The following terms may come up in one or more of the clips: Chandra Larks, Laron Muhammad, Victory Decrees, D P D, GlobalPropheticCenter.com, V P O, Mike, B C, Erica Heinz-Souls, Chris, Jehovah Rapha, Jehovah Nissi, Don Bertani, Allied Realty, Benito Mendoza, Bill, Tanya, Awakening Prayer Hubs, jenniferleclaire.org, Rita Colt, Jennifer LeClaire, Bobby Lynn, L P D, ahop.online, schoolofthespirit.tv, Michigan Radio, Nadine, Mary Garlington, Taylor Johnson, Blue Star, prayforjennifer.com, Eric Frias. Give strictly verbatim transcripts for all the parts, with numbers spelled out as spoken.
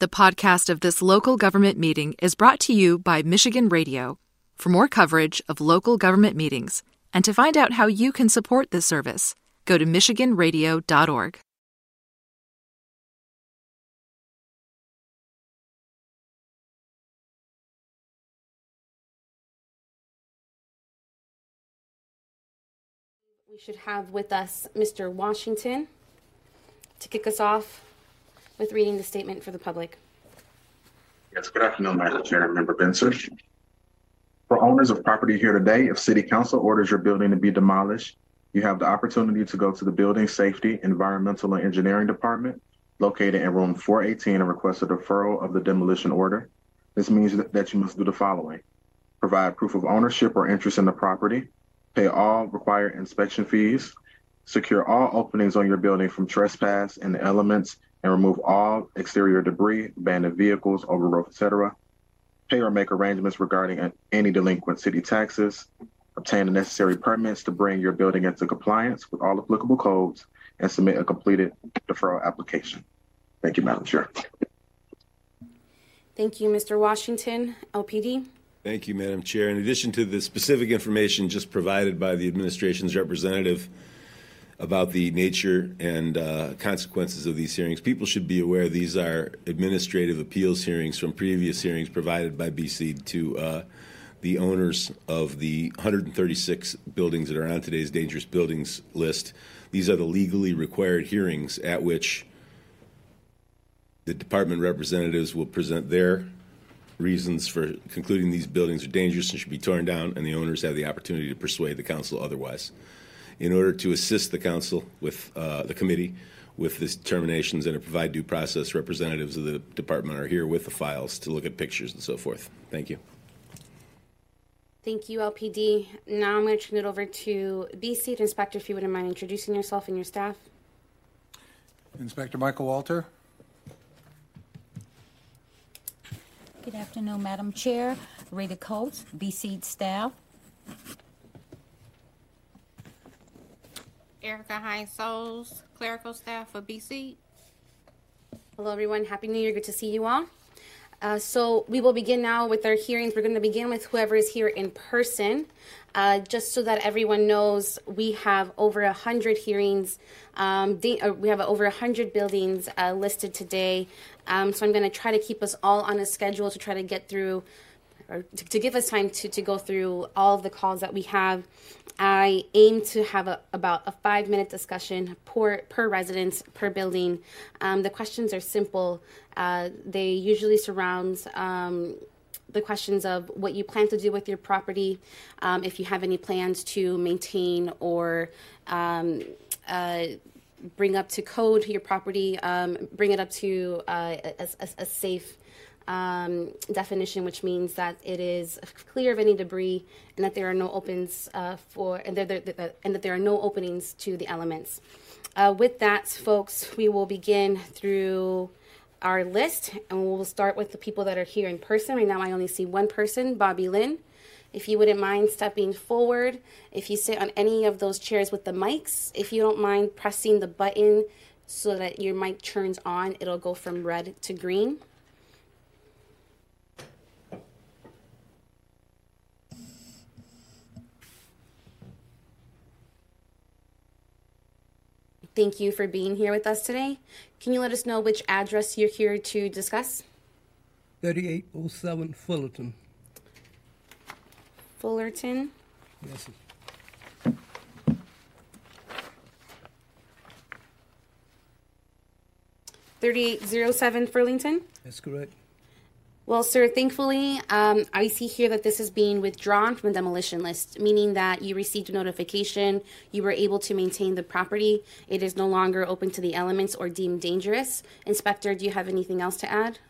The podcast of this local government meeting is brought to you by Michigan Radio. For more coverage of local government meetings and to find out how you can support this service, go to michigan radio dot org. We should have with us Mister Washington to kick us off with reading the statement for the public. Yes, good afternoon, Mister Chairman, Member Benson. For owners of property here today, if City Council orders your building to be demolished, you have the opportunity to go to the Building Safety, Environmental, and Engineering Department, located in room four eighteen, and request a deferral of the demolition order. This means that you must do the following: provide proof of ownership or interest in the property, pay all required inspection fees, secure all openings on your building from trespass and the elements, and remove all exterior debris, abandoned vehicles, overgrowth, et cetera. Pay or make arrangements regarding any delinquent city taxes. Obtain the necessary permits to bring your building into compliance with all applicable codes, and submit a completed deferral application. Thank you, Madam Chair. Thank you, Mister Washington. L P D. Thank you, Madam Chair. In addition to the specific information just provided by the administration's representative about the nature and uh, consequences of these hearings, people should be aware these are administrative appeals hearings from previous hearings provided by B C to uh, the owners of the one hundred thirty-six buildings that are on today's dangerous buildings list. These are the legally required hearings at which the department representatives will present their reasons for concluding these buildings are dangerous and should be torn down, and the owners have the opportunity to persuade the council otherwise. In order to assist the council with uh, the committee with these determinations and to provide due process, representatives of the department are here with the files to look at pictures and so forth. Thank you. Thank you, L P D. Now I'm going to turn it over to B C. Inspector, if you wouldn't mind introducing yourself and your staff. Inspector Michael Walter. Good afternoon, Madam Chair, Rita Colt, B C staff. Erica Heinz-Souls, clerical staff for B C. Hello, everyone. Happy New Year. Good to see you all. Uh, so we will begin now with our hearings. We're going to begin with whoever is here in person. Uh, just so that everyone knows, we have over one hundred hearings. Um, de- uh, we have over one hundred buildings uh, listed today. Um, so I'm going to try to keep us all on a schedule to try to get through, or to, to give us time to, to go through all of the calls that we have. I aim to have a, about a five-minute discussion per, per residence, per building. Um, the questions are simple. Uh, they usually surround um, the questions of what you plan to do with your property, um, if you have any plans to maintain or um, uh, bring up to code your property, um, bring it up to uh, a, a, a safe Um, definition, which means that it is clear of any debris, and that there are no opens uh, for, and, there, there, there, and that there are no openings to the elements. Uh, with that, folks, we will begin through our list, and we'll start with the people that are here in person. Right now, I only see one person, Bobby Lynn. If you wouldn't mind stepping forward, if you sit on any of those chairs with the mics, if you don't mind pressing the button so that your mic turns on, it'll go from red to green. Thank you for being here with us today. Can you let us know which address you're here to discuss? thirty-eight oh seven Fullerton. Fullerton? Yes, sir. thirty-eight oh seven Fullerton? That's correct. Well, sir, thankfully, um, I see here that this is being withdrawn from the demolition list, meaning that you received a notification, you were able to maintain the property, it is no longer open to the elements or deemed dangerous. Inspector, do you have anything else to add?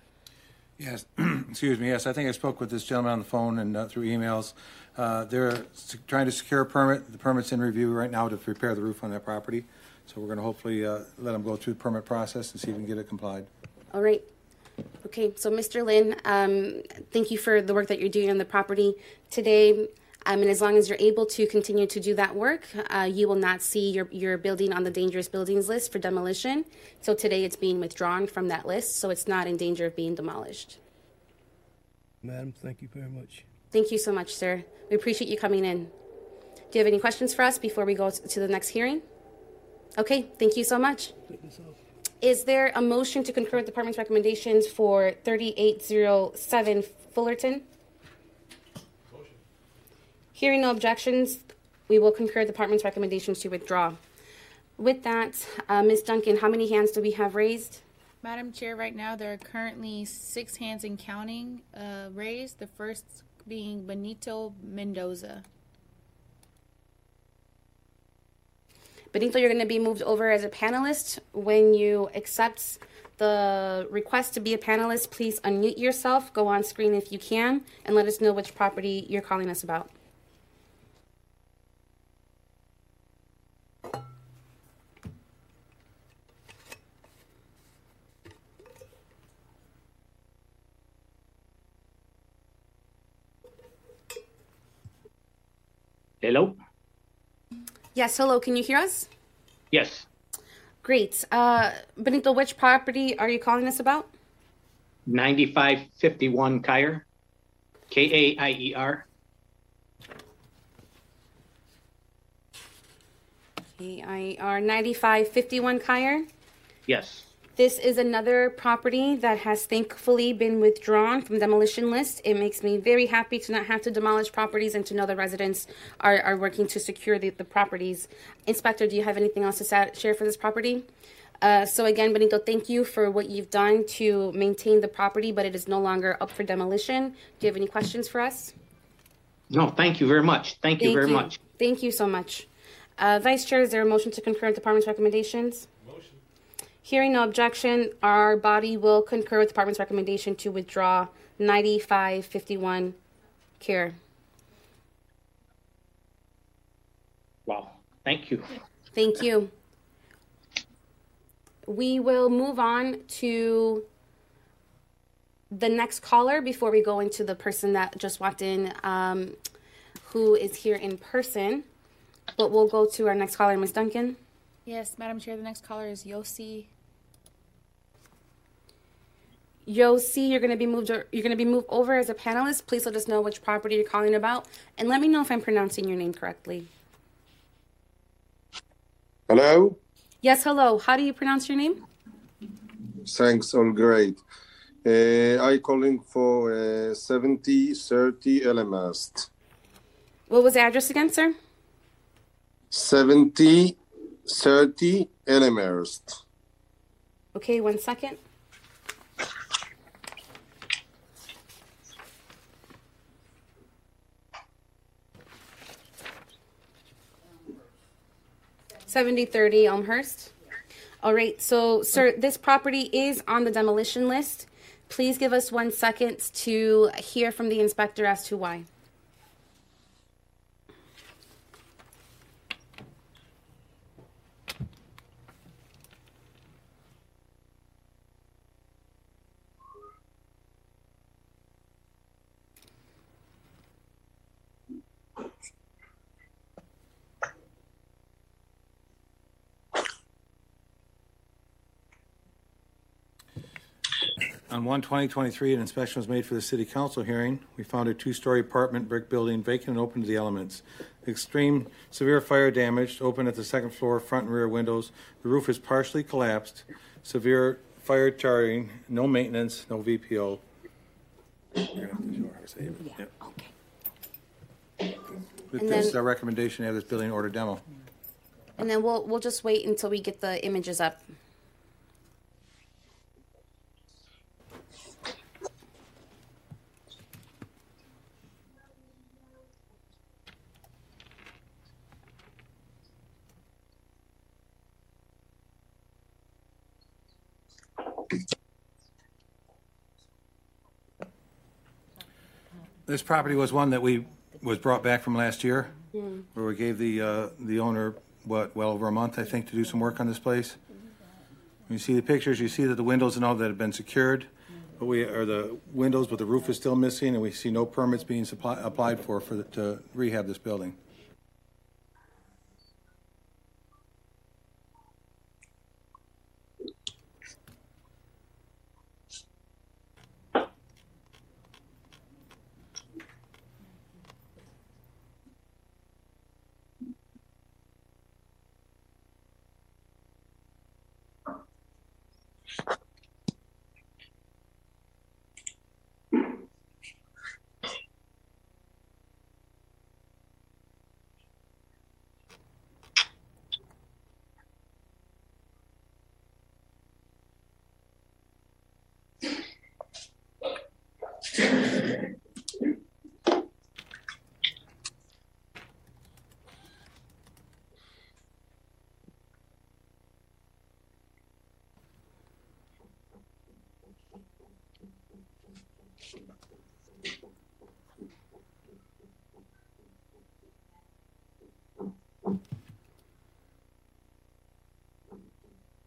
Yes, excuse me, yes, I think I spoke with this gentleman on the phone and uh, through emails. Uh, they're trying to secure a permit. The permit's in review right now to repair the roof on that property. So we're going to hopefully uh, let them go through the permit process and see if we can get it complied. All right. Okay, so Mister Lynn, um, thank you for the work that you're doing on the property today. Um, and as long as you're able to continue to do that work, uh, you will not see your, your building on the dangerous buildings list for demolition. So today it's being withdrawn from that list, so it's not in danger of being demolished. Madam, thank you very much. Thank you so much, sir. We appreciate you coming in. Do you have any questions for us before we go to the next hearing? Okay, thank you so much. Is there a motion to concur with the department's recommendations for thirty-eight oh seven Fullerton? Motion. Hearing no objections, we will concur the department's recommendations to withdraw. With that, uh, Miz Duncan, how many hands do we have raised? Madam Chair, right now there are currently six hands and counting uh, raised, the first being Benito Mendoza. Benito, you're going to be moved over as a panelist. When you accept the request to be a panelist, please unmute yourself, go on screen if you can, and let us know which property you're calling us about. Hello? Yes, hello, can you hear us? Yes. Great. Uh, Benito, which property are you calling us about? ninety-five fifty-one Kier, K A I E R. K I E R, ninety-five fifty-one Kier? Yes. This is another property that has thankfully been withdrawn from the demolition list. It makes me very happy to not have to demolish properties and to know the residents are, are working to secure the, the properties. Inspector, do you have anything else to share for this property? Uh, so again, Benito, thank you for what you've done to maintain the property, but it is no longer up for demolition. Do you have any questions for us? No, thank you very much. Thank you thank very you. much. Thank you so much. Uh, Vice Chair, is there a motion to concur with the department's recommendations? Hearing no objection, our body will concur with the department's recommendation to withdraw ninety-five fifty-one Care. Wow, thank you. Thank you. We will move on to the next caller before we go into the person that just walked in, um, who is here in person. But we'll go to our next caller, Miz Duncan. Yes, Madam Chair, the next caller is Yossi. Yossi, you're going to be moved or, you're going to be moved over as a panelist. Please let us know which property you're calling about, and let me know if I'm pronouncing your name correctly. Hello? Yes, hello. How do you pronounce your name? Thanks, all great. Uh, I'm calling for uh, seventy thirty Elmhurst. What was the address again, sir? seventy thirty Elmhurst. Okay, one second. seventy thirty Elmhurst. All right, so sir, this property is on the demolition list. Please give us one second to hear from the inspector as to why. On one twenty twenty-three, an inspection was made for the City Council hearing. We found a two-story apartment brick building vacant and open to the elements. Extreme severe fire damage, open at the second floor, front and rear windows. The roof is partially collapsed. Severe fire charring, no maintenance, no V P O. You're gonna have to show her save it. Yeah, okay. With and this then, our recommendation to have this building order demo. And then we'll we'll just wait until we get the images up. This property was one that we was brought back from last year, yeah. where we gave the uh, the owner what well over a month, I think, to do some work on this place. When you see the pictures, you see that the windows and all that have been secured. but we are the windows, but the roof is still missing, and we see no permits being supply, applied for for the, to rehab this building.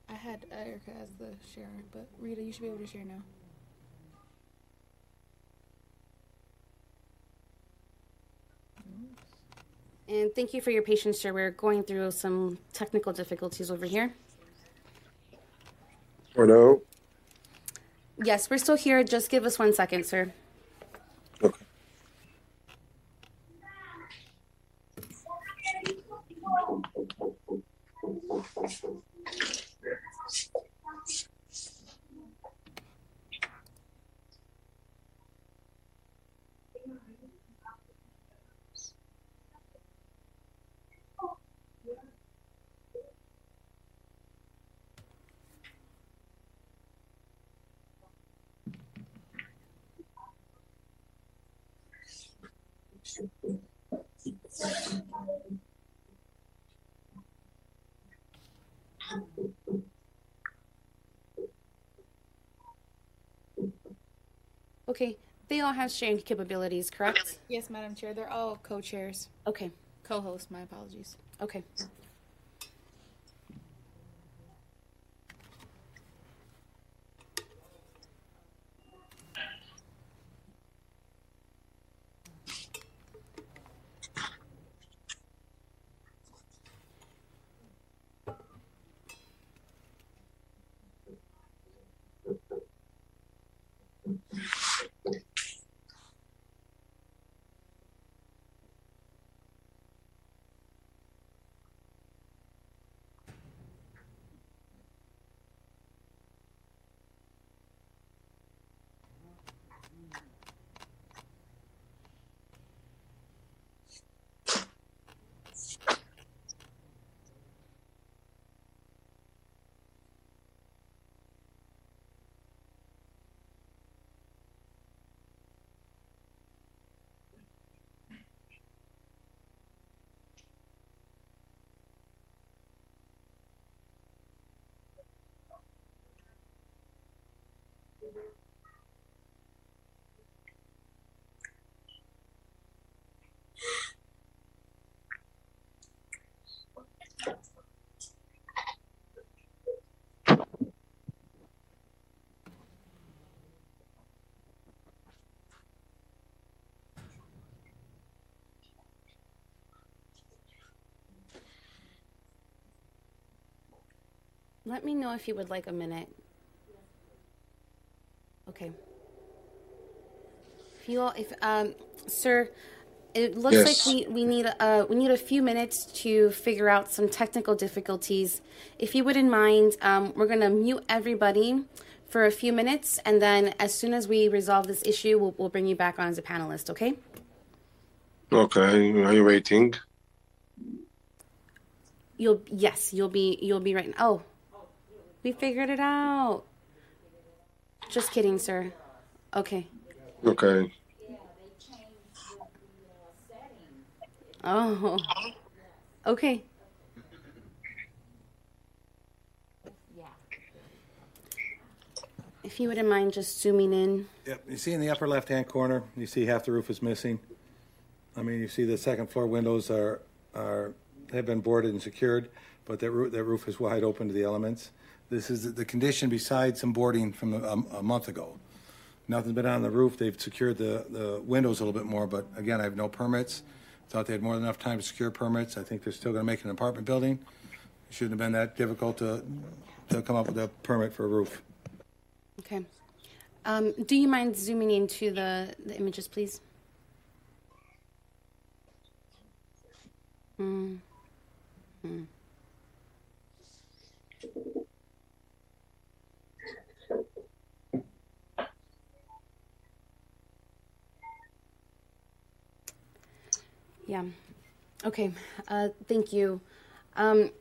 I had Erica as the sharer, but Rita, you should be able to share now. And thank you for your patience, sir. We're going through some technical difficulties over here. Hello. Yes, we're still here. Just give us one second, sir. Okay. Okay, they all have sharing capabilities, correct? Yes, Madam Chair. They're all co-chairs. Okay. Co-hosts, my apologies. Okay. Let me know if you would like a minute. Okay. If you all, if um, sir, it looks yes. like we we need uh we need a few minutes to figure out some technical difficulties. If you wouldn't mind, um, we're gonna mute everybody for a few minutes, and then as soon as we resolve this issue, we'll we'll bring you back on as a panelist. Okay. Okay. Are you waiting? You'll yes, you'll be you'll be right. Oh. We figured it out. Just kidding, sir. Okay. Okay. Oh. Okay. Yeah. If you wouldn't mind just zooming in. Yep. You see in the upper left-hand corner, you see half the roof is missing. I mean, you see the second floor windows are are have been boarded and secured, but that roof that roof is wide open to the elements. This is the condition besides some boarding from a, a month ago. Nothing's been on the roof. They've secured the, the windows a little bit more, but again, I have no permits. Thought they had more than enough time to secure permits. I think they're still going to make an apartment building. It shouldn't have been that difficult to to come up with a permit for a roof. Okay. Um, do you mind zooming into the, the images, please? Mm. Mm. Yeah. Okay. Uh, thank you. Um,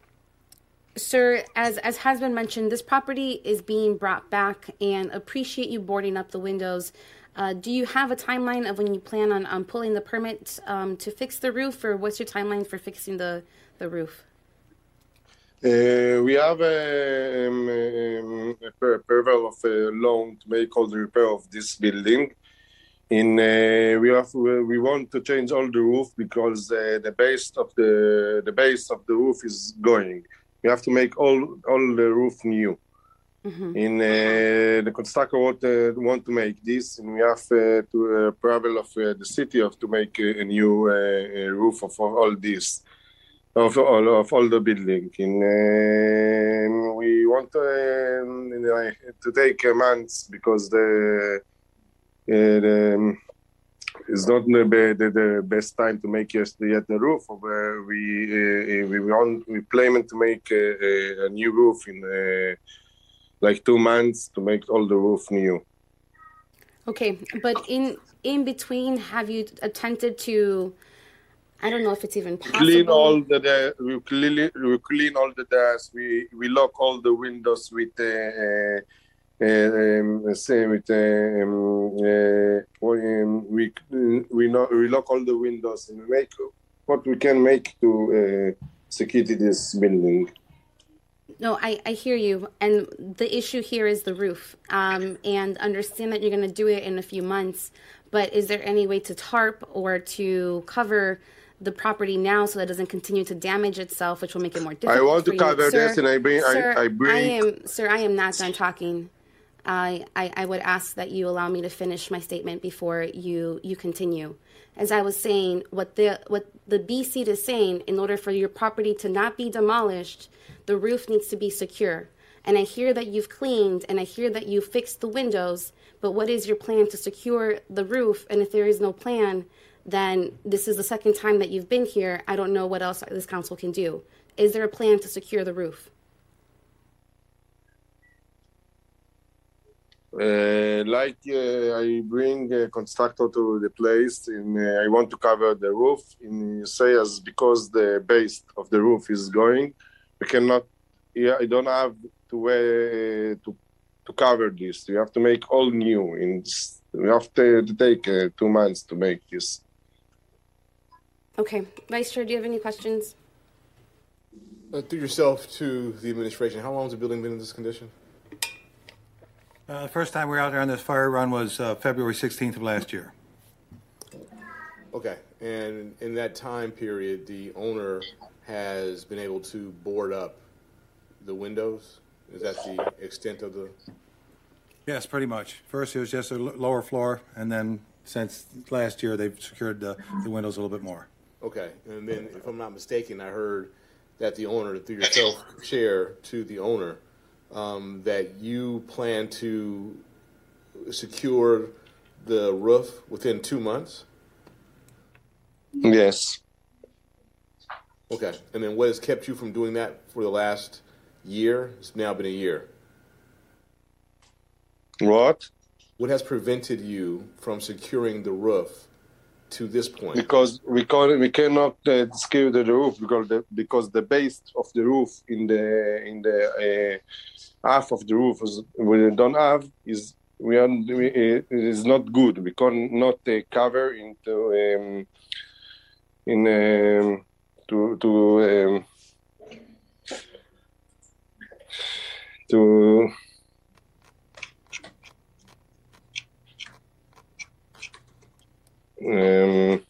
sir, as, as has been mentioned, this property is being brought back and appreciate you boarding up the windows. Uh, do you have a timeline of when you plan on, on pulling the permit um, to fix the roof, or what's your timeline for fixing the, the roof? Uh, we have a, um, a approval of a loan to make all the repair of this building. In uh, we have we want to change all the roof because uh, the base of the the base of the roof is going. We have to make all all the roof new. Mm-hmm. In uh, the constructor want, uh, want to make this, and we have uh, to uh, approval of uh, the city of to make a, a new uh, a roof of all this, of all of all the building. In uh, we want to, uh, to take months because the. It, um, it's not the, the, the best time to make yet the roof. Where we uh, we want we plan to make a, a, a new roof in uh, like two months to make all the roof new. Okay, but in in between, have you attempted to? I don't know if it's even possible. Clean all the we clean we clean all the desks. We we lock all the windows with. Uh, uh, Um, with, um, uh, we we, not, we lock all the windows and make what we can make to uh, secure this building. No, I, I hear you. And the issue here is the roof. Um, and understand that you're going to do it in a few months. But is there any way to tarp or to cover the property now so that it doesn't continue to damage itself, which will make it more difficult? I want to cover this, and I bring. Sir, I, I bring. I am, sir, I am not done talking. I, I, I would ask that you allow me to finish my statement before you, you continue. As I was saying, what the what the B C is saying, in order for your property to not be demolished, the roof needs to be secure. And I hear that you've cleaned, and I hear that you fixed the windows, but what is your plan to secure the roof? And if there is no plan, then this is the second time that you've been here. I don't know what else this council can do. Is there a plan to secure the roof? Uh, like uh, I bring a constructor to the place, and uh, I want to cover the roof. And you say, as because the base of the roof is going, we cannot. Yeah, I don't have to uh, to to cover this. We have to make all new. And we have to, to take uh, two months to make this. Okay, Vice Chair, do you have any questions? Uh, through yourself to the administration, how long has the building been in this condition? Uh, the first time we were out there on this fire run was uh, February sixteenth of last year. Okay, and in that time period, the owner has been able to board up the windows? Is that the extent of the... Yes, pretty much. First, it was just a l- lower floor, and then since last year, they've secured the, the windows a little bit more. Okay, and then if I'm not mistaken, I heard that the owner, through yourself, chair to the owner, Um, that you plan to secure the roof within two months? Yes. Okay. And then what has kept you from doing that for the last year? It's now been a year. What? What has prevented you from securing the roof to this point? Because we can't, we cannot uh, secure the roof because the, because the base of the roof in the in the. Uh, half of the roof is, we don't have is we are we, it is not good. We cannot uh, cover into um, in um, to to um, to um,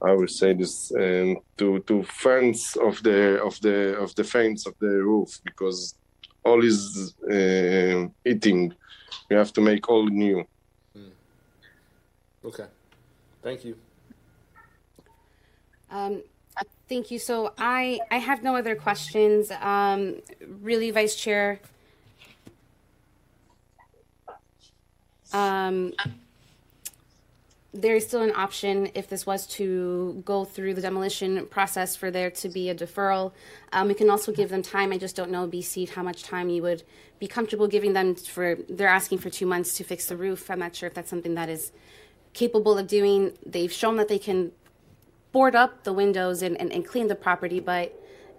I would say this um, to to fence of the of the of the fence of the roof because. all is uh, eating. You have to make all new. Mm. Okay. Thank you. Um, thank you. So I, I have no other questions. Um, really, Vice Chair. Um, there is still an option if this was to go through the demolition process for there to be a deferral. Um, we can also give them time. I just don't know, B C, how much time you would be comfortable giving them for, they're asking for two months to fix the roof. I'm not sure if that's something that is capable of doing. They've shown that they can board up the windows and, and, and clean the property, but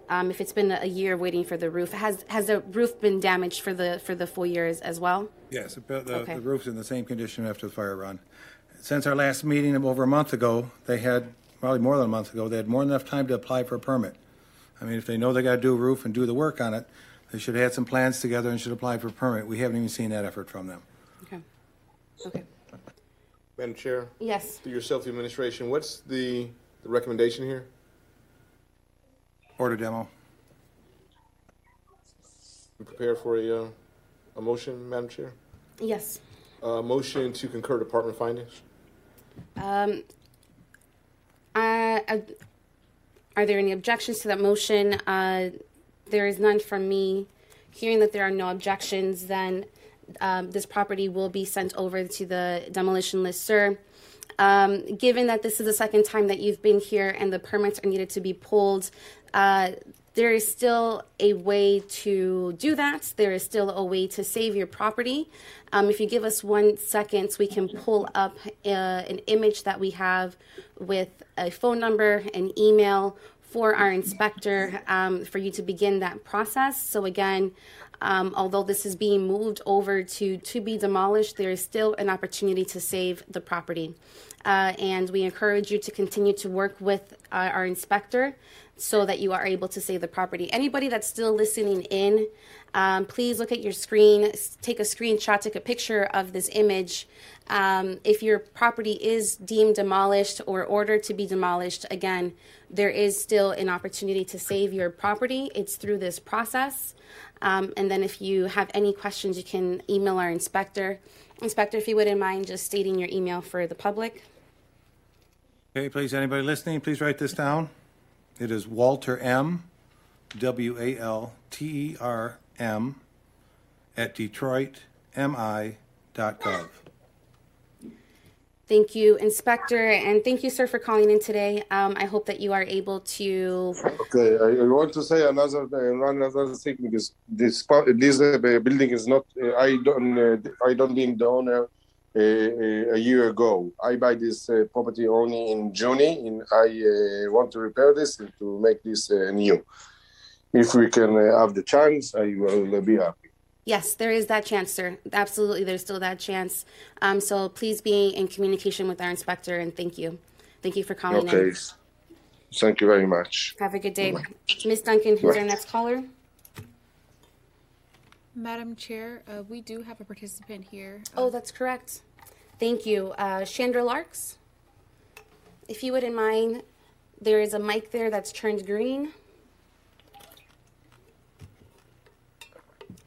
um, if it's been a year waiting for the roof, has has the roof been damaged for the for the full years as well? Yes, the, okay. The roof's in the same condition after the fire run. Since our last meeting over a month ago, they had, probably more than a month ago, they had more than enough time to apply for a permit. I mean, if they know they got to do a roof and do the work on it, they should have had some plans together and should apply for a permit. We haven't even seen that effort from them. Okay. Okay. Madam Chair? Yes. Through yourself, the administration, what's the, the recommendation here? Order demo. We prepare for a, uh, a motion, Madam Chair? Yes. Uh, motion to concur department findings. Um, I, I, are there any objections to that motion? Uh, there is none from me. Hearing that there are no objections, then um, this property will be sent over to the demolition listserv. Um, given that this is the second time that you've been here and the permits are needed to be pulled, uh, there is still a way to do that. There is still a way to save your property. Um, if you give us one second, we can pull up uh, an image that we have with a phone number and email for our inspector um, for you to begin that process. So again, um, although this is being moved over to, to be demolished, there is still an opportunity to save the property. Uh, and we encourage you to continue to work with uh, our inspector so that you are able to save the property. Anybody that's still listening in, um, please look at your screen, take a screenshot, take a picture of this image. Um, if your property is deemed demolished or ordered to be demolished, again, there is still an opportunity to save your property. It's through this process. Um, and then if you have any questions, you can email our inspector. Inspector, if you wouldn't mind just stating your email for the public. Okay, please, anybody listening, please write this down. It is Walter M, W A L T E R M, at Detroit M I dot gov. Thank you, Inspector, and thank you, sir, for calling in today. Um, I hope that you are able to... Okay, I want to say another another thing, because this, this building is not... I don't I don't being the owner a, a year ago. I buy this property only in June, and I want to repair this and to make this new. If we can have the chance, I will be happy. Yes, there is that chance, sir. Absolutely, there's still that chance. Um, so please be in communication with our inspector, and thank you. Thank you for calling okay. in. Okay, thank you very much. Have a good day. Miz Duncan, who's Bye. Our next caller? Madam Chair, uh, we do have a participant here. Oh, uh, that's correct. Thank you. Uh, Chandra Larks, if you wouldn't mind, there is a mic there that's turned green.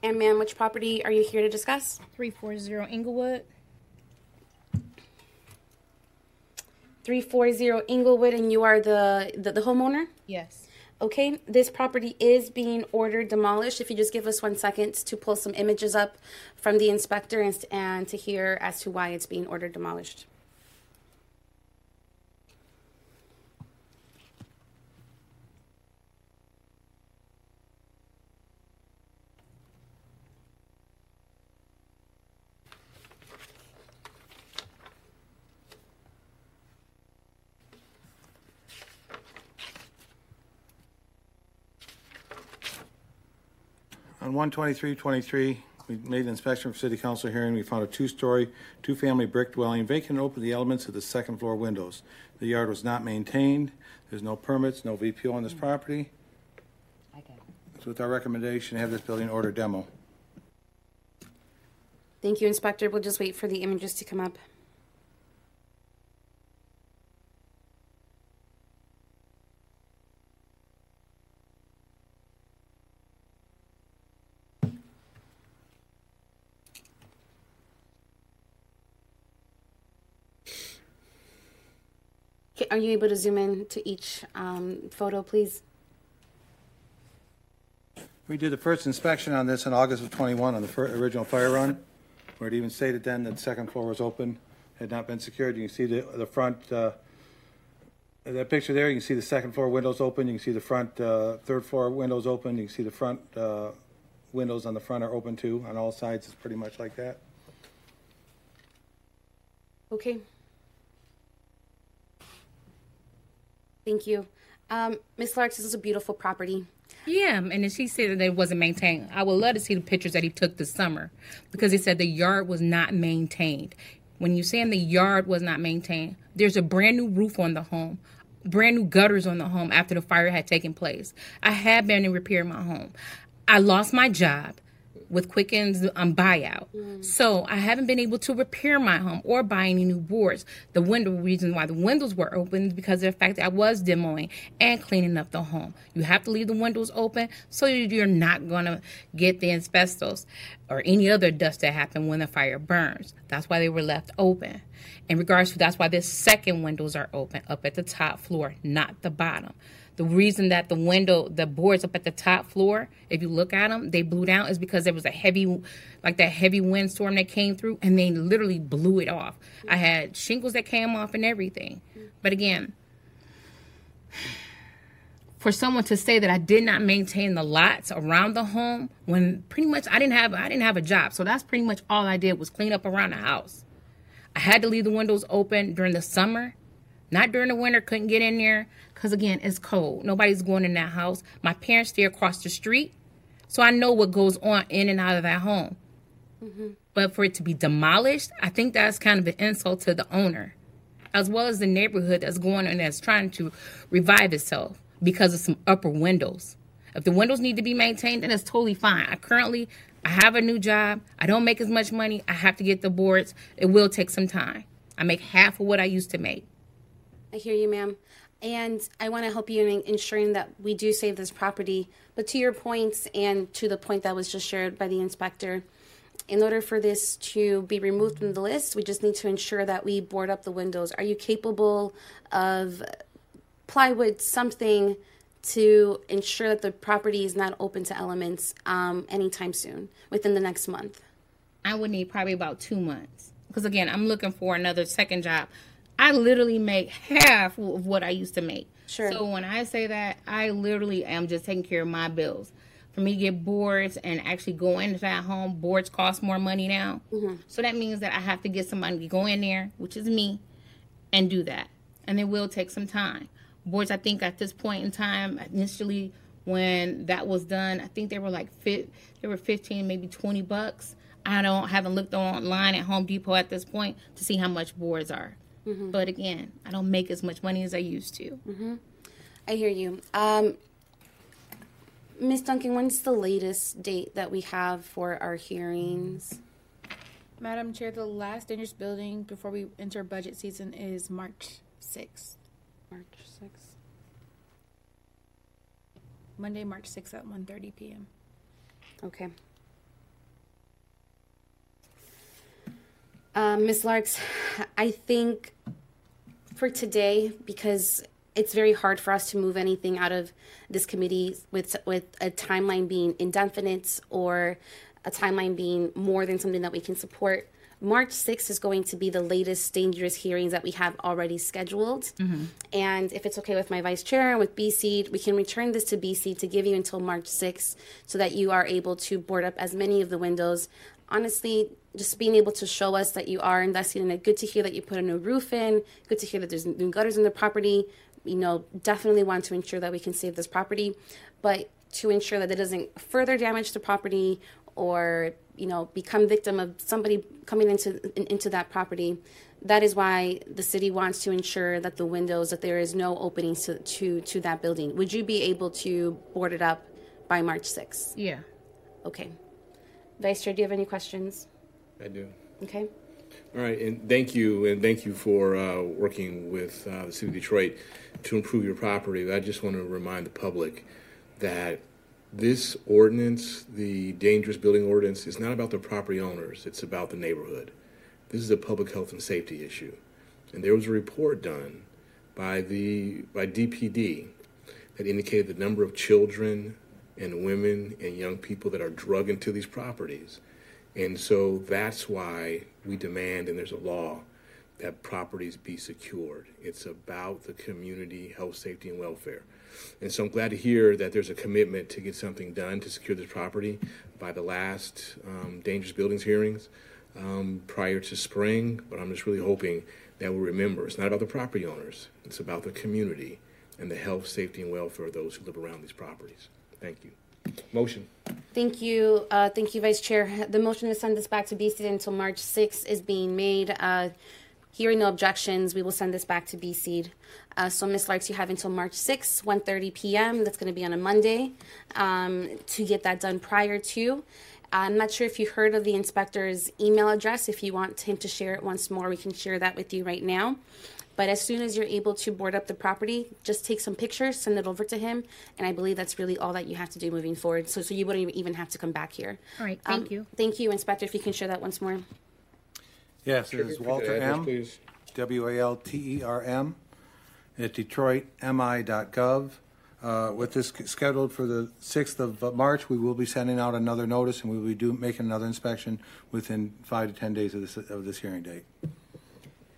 And ma'am, which property are you here to discuss? three forty Inglewood. three forty Inglewood, and you are the, the, the homeowner? Yes. Okay, this property is being ordered demolished. If you just give us one second to pull some images up from the inspector and, and to hear as to why it's being ordered demolished. On one twenty-three twenty-three, we made an inspection for city council hearing. We found a two-story, two-family brick dwelling vacant and open to the elements of the second floor windows. The yard was not maintained. There's no permits, no V P O on this property. Okay. So with our recommendation, have this building order demo. Thank you, Inspector. We'll just wait for the images to come up. Are you able to zoom in to each um, photo, please? We did the first inspection on this in August of twenty-one on the original fire run, where it even stated then that the second floor was open, had not been secured. You can see the, the front, uh, that picture there, you can see the second floor windows open. You can see the front, uh, third floor windows open. You can see the front uh, windows on the front are open too. On all sides, it's pretty much like that. Okay. Thank you. Um, Miz Larks, this is a beautiful property. Yeah, and she said that it wasn't maintained. I would love to see the pictures that he took this summer, because he said the yard was not maintained. When you're saying the yard was not maintained, there's a brand new roof on the home, brand new gutters on the home after the fire had taken place. I had been in repair my home. I lost my job with Quicken's um, buyout. Mm. So I haven't been able to repair my home or buy any new boards. The window reason why the windows were open is because of the fact that I was demoing and cleaning up the home. You have to leave the windows open so you're not going to get the asbestos or any other dust that happened when the fire burns. That's why they were left open. In regards to, that's why the second windows are open up at the top floor, not the bottom. The reason that the window, the boards up at the top floor, if you look at them, they blew down is because there was a heavy, like that heavy windstorm that came through, and they literally blew it off. I had shingles that came off and everything. But again, for someone to say that I did not maintain the lots around the home when pretty much I didn't have, I didn't have a job. So that's pretty much all I did was clean up around the house. I had to leave the windows open during the summer. Not during the winter, couldn't get in there because, again, it's cold. Nobody's going in that house. My parents stay across the street, so I know what goes on in and out of that home. Mm-hmm. But for it to be demolished, I think that's kind of an insult to the owner, as well as the neighborhood that's going on that's trying to revive itself because of some upper windows. If the windows need to be maintained, then it's totally fine. I currently, I have a new job. I don't make as much money. I have to get the boards. It will take some time. I make half of what I used to make. I hear you, ma'am. And I want to help you in ensuring that we do save this property. But to your points and to the point that was just shared by the inspector, in order for this to be removed from the list, we just need to ensure that we board up the windows. Are you capable of plywood, something to ensure that the property is not open to elements um, anytime soon, within the next month? I would need probably about two months. Because, again, I'm looking for another second job. I literally make half of what I used to make. Sure. So when I say that, I literally am just taking care of my bills. For me to get boards and actually go into that home, boards cost more money now. Mm-hmm. So that means that I have to get somebody to go in there, which is me, and do that. And it will take some time. Boards, I think at this point in time, initially when that was done, I think they were like fit, they were fifteen, maybe twenty bucks. I don't haven't looked online at Home Depot at this point to see how much boards are. Mm-hmm. But again, I don't make as much money as I used to. Mm-hmm. I hear you. Um, Miz Duncan, when's the latest date that we have for our hearings? Madam Chair, the last dangerous building before we enter budget season is March sixth. March sixth. Monday, March sixth at one thirty p m Okay. Um, Miz Larks, I think for today, because it's very hard for us to move anything out of this committee with with a timeline being indefinite or a timeline being more than something that we can support. March sixth is going to be the latest dangerous hearings that we have already scheduled. Mm-hmm. And if it's okay with my vice chair and with B C, we can return this to B C to give you until March sixth so that you are able to board up as many of the windows. Honestly, just being able to show us that you are investing in it. Good to hear that you put a new roof in. Good to hear that there's new gutters in the property. You know, definitely want to ensure that we can save this property. But to ensure that it doesn't further damage the property or, you know, become victim of somebody coming into into that property, that is why the city wants to ensure that the windows, that there is no openings to, to, to that building. Would you be able to board it up by March sixth? Yeah. Okay. Vice Chair, do you have any questions? I do. Okay. All right, and thank you, and thank you for uh, working with uh, the City of Detroit to improve your property. I just want to remind the public that this ordinance, the dangerous building ordinance, is not about the property owners. It's about the neighborhood. This is a public health and safety issue. And there was a report done by the by D P D that indicated the number of children and women and young people that are drug into these properties. And so that's why we demand, and there's a law, that properties be secured. It's about the community, health, safety, and welfare. And so I'm glad to hear that there's a commitment to get something done to secure this property by the last um, dangerous buildings hearings um, prior to spring. But I'm just really hoping that we'll remember it's not about the property owners. It's about the community and the health, safety, and welfare of those who live around these properties. Thank you. Motion. Thank you. Uh, thank you, Vice Chair. The motion to send this back to B C until March sixth is being made. Uh, Hearing no objections, we will send this back to B C. Uh, so, Miz Larks, you have until March sixth, one thirty p.m. That's going to be on a Monday um, to get that done prior to. I'm not sure if you heard of the inspector's email address. If you want him to share it once more, we can share that with you right now. But as soon as you're able to board up the property, just take some pictures, send it over to him, and I believe that's really all that you have to do moving forward. So, so you wouldn't even have to come back here. All right. Thank um, you. Thank you, Inspector. If you can share that once more. Yes, it is Walter M, please. W A L T E R M, at Detroit M I dot gov. Uh, with this scheduled for the sixth of March, we will be sending out another notice, and we will be do, making another inspection within five to ten days of this of this hearing date.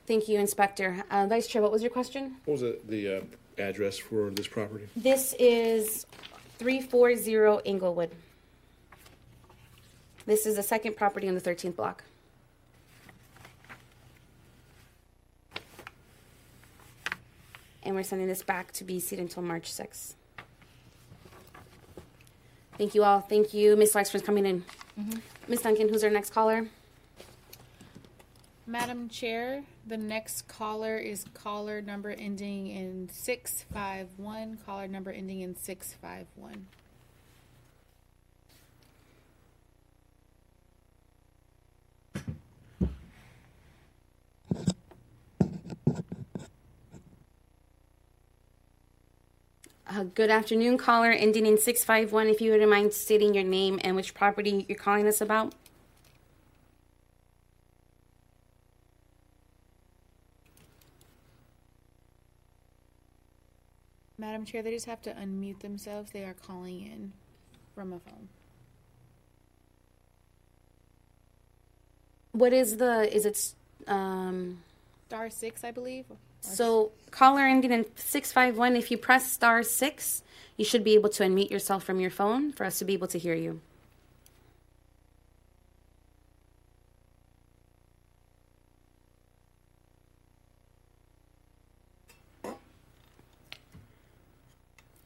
Thank you, Inspector. Uh, Vice Chair, what was your question? What was the, the uh, address for this property? This is three forty Inglewood. This is the second property on the thirteenth block. And we're sending this back to be seated until March sixth. Thank you all. Thank you, Miz Larks, for coming in. Mm-hmm. Miz Duncan, who's our next caller? Madam Chair, the next caller is caller number ending in six five one. Caller number ending in six five one. Uh, good afternoon, caller ending in six five one. If you wouldn't mind stating your name and which property you're calling us about. Madam Chair, they just have to unmute themselves. They are calling in from a phone. What is the, is it? Um, Star six, I believe. So caller ending in six five one, if you press star six, you should be able to unmute yourself from your phone for us to be able to hear you.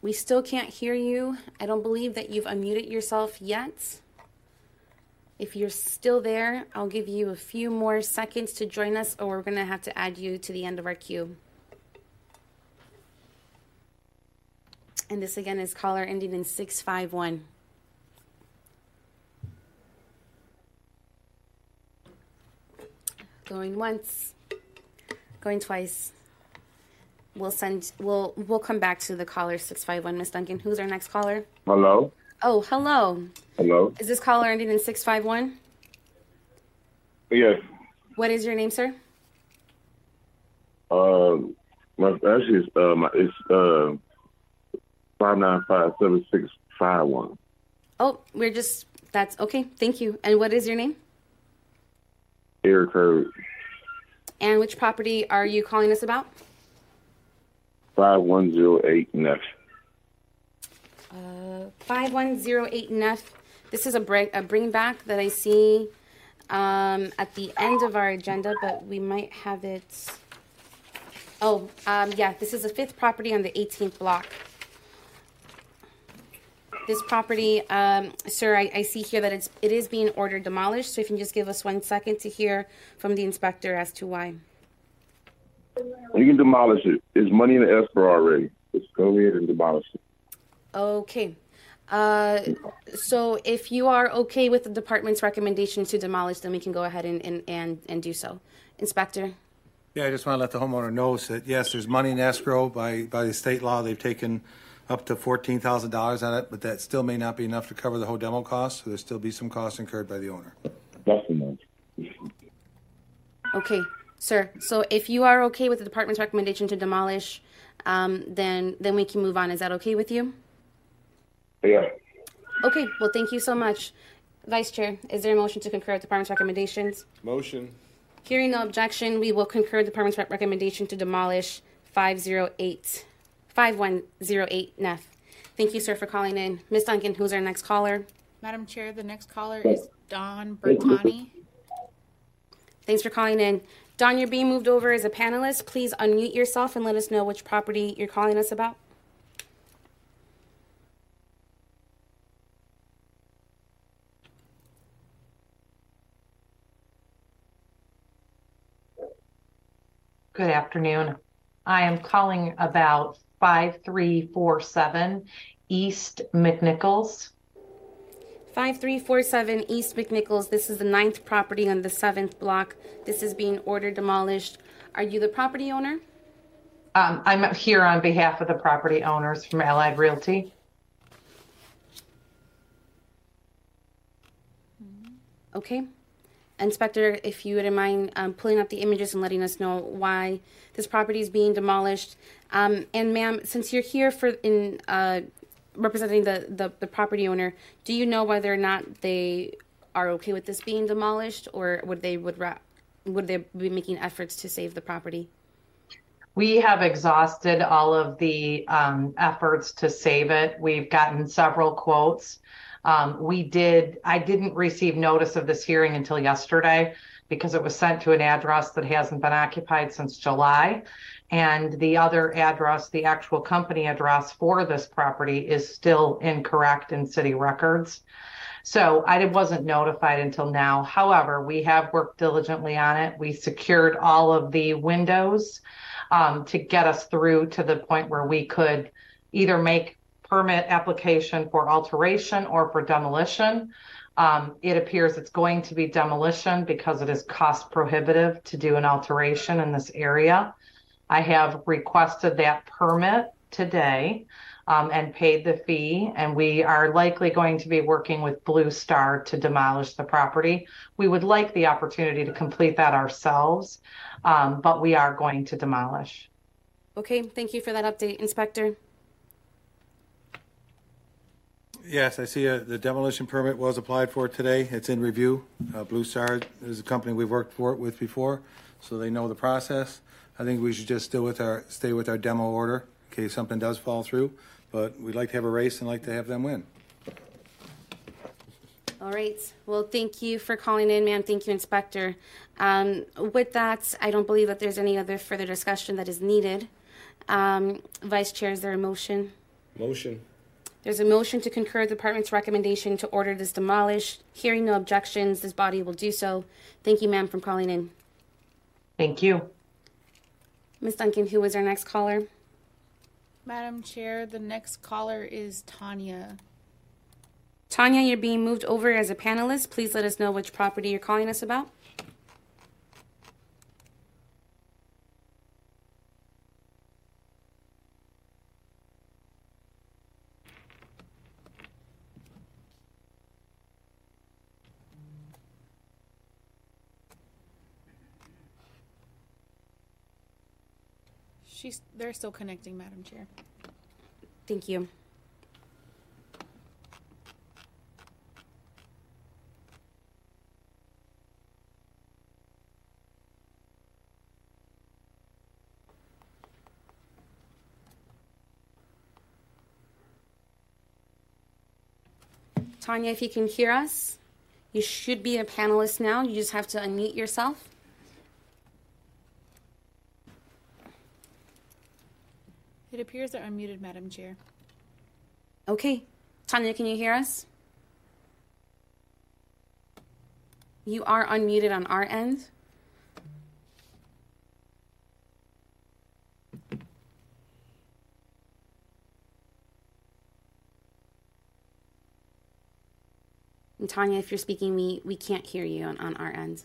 We still can't hear you. I don't believe that you've unmuted yourself yet. If you're still there, I'll give you a few more seconds to join us, or we're going to have to add you to the end of our queue. And this again is caller ending in six five one. Going once, going twice. We'll send. We'll we'll come back to the caller six five one, Miz Duncan. Who's our next caller? Hello. Oh, hello. Hello. Is this caller ending in six five one? Yes. What is your name, sir? Uh, my, actually, it's, uh, my, it's uh, five nine five seven six five one. Oh, we're just, that's okay. Thank you. And what is your name? Eric Herrick. And which property are you calling us about? five one zero eight Neff. Uh, five one zero eight Neff. This is a, break, a bring back that I see um, at the end of our agenda, but we might have it. Oh, um, yeah, this is the fifth property on the eighteenth block. This property, um, sir, I, I see here that it's, it is being ordered demolished, so if you can just give us one second to hear from the inspector as to why. You can demolish it. There's money in the escrow already. Let's go ahead and demolish it. Okay. Uh, so if you are okay with the department's recommendation to demolish, then we can go ahead and, and, and, and do so. Inspector? Yeah, I just want to let the homeowner know that, yes, there's money in escrow. By, by the state law, they've taken up to fourteen thousand dollars on it, but that still may not be enough to cover the whole demo cost, so there'll still be some costs incurred by the owner. Definitely. Okay. Sir, so if you are okay with the department's recommendation to demolish, um, then then we can move on. Is that okay with you? Yeah. Okay, well, thank you so much. Vice Chair, is there a motion to concur with the department's recommendations? Motion. Hearing no objection, we will concur with the department's recommendation to demolish five oh eight, five one oh eight N E F. Thank you, sir, for calling in. Miz Duncan, who's our next caller? Madam Chair, the next caller is Don Bertani. Thanks for calling in. Don, you're being moved over as a panelist. Please unmute yourself and let us know which property you're calling us about. Good afternoon. I am calling about five three four seven East McNichols. five three four seven East McNichols. This is the ninth property on the seventh block. This is being ordered demolished. Are you the property owner? Um, I'm here on behalf of the property owners from Allied Realty. Okay. Inspector, if you wouldn't mind um, pulling up the images and letting us know why this property is being demolished. Um, and ma'am, since you're here for in uh, representing the, the, the property owner, do you know whether or not they are okay with this being demolished, or would they would ra- would they be making efforts to save the property? We have exhausted all of the um, efforts to save it. We've gotten several quotes. Um, we did, I didn't receive notice of this hearing until yesterday because it was sent to an address that hasn't been occupied since July. And the other address, the actual company address for this property, is still incorrect in city records. So I wasn't notified until now. However, we have worked diligently on it. We secured all of the windows um, to get us through to the point where we could either make permit application for alteration or for demolition. Um, it appears it's going to be demolition because it is cost prohibitive to do an alteration in this area. I have requested that permit today um, and paid the fee, and we are likely going to be working with Blue Star to demolish the property. We would like the opportunity to complete that ourselves, um, but we are going to demolish. Okay, thank you for that update, Inspector. Yes, I see uh, the demolition permit was applied for today. It's in review. Uh, Blue Star is a company we've worked for with before, so they know the process. I think we should just still with our, stay with our demo order in case something does fall through, but we'd like to have a race and like to have them win. All right. Well, thank you for calling in, ma'am. Thank you, Inspector. Um, with that, I don't believe that there's any other further discussion that is needed. Um, Vice Chair, is there a motion? Motion. There's a motion to concur the department's recommendation to order this demolished. Hearing no objections, this body will do so. Thank you, ma'am, for calling in. Thank you. Miz Duncan, who is our next caller? Madam Chair, the next caller is Tanya. Tanya, you're being moved over as a panelist. Please let us know which property you're calling us about. She's, they're still connecting, Madam Chair. Thank you. Tanya, if you can hear us, you should be a panelist now. You just have to unmute yourself. It appears they're unmuted, Madam Chair. Okay. Tanya, can you hear us? You are unmuted on our end. And Tanya, if you're speaking, we, we can't hear you on, on our end.